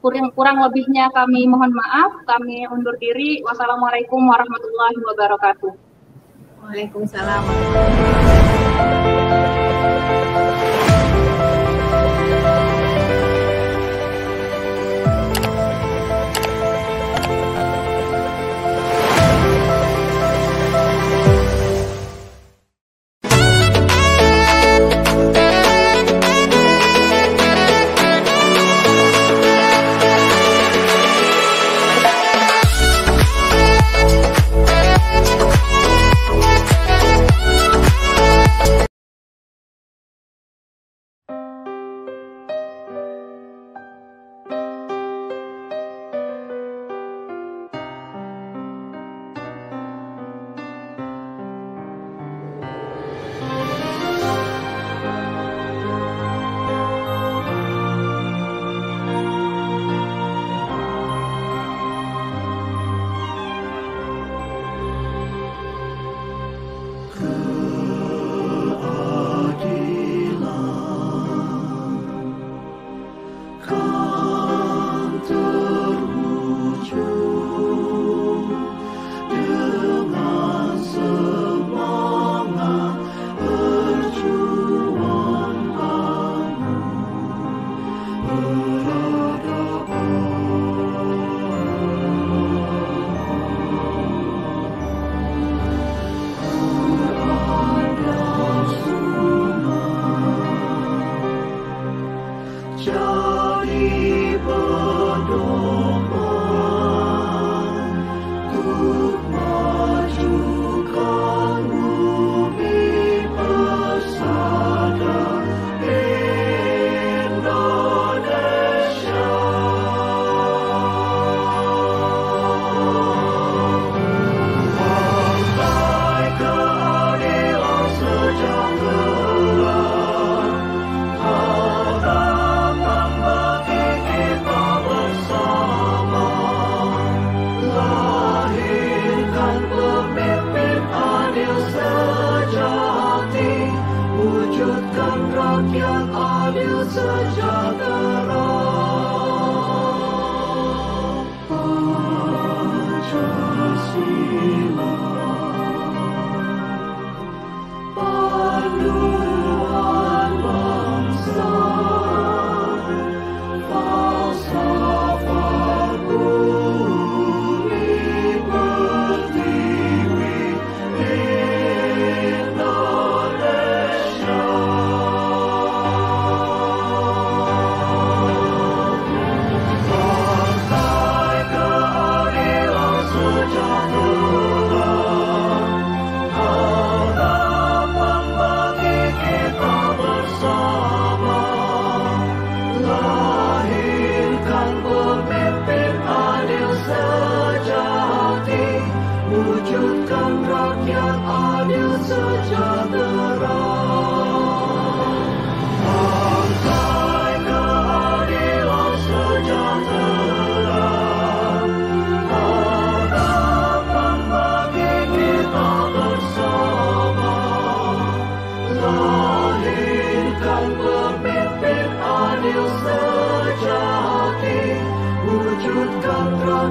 Kurang, kurang lebihnya kami mohon maaf, kami undur diri. Wassalamualaikum warahmatullahi wabarakatuh. Waalaikumsalam.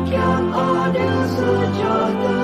Rakyat adil sejahtera.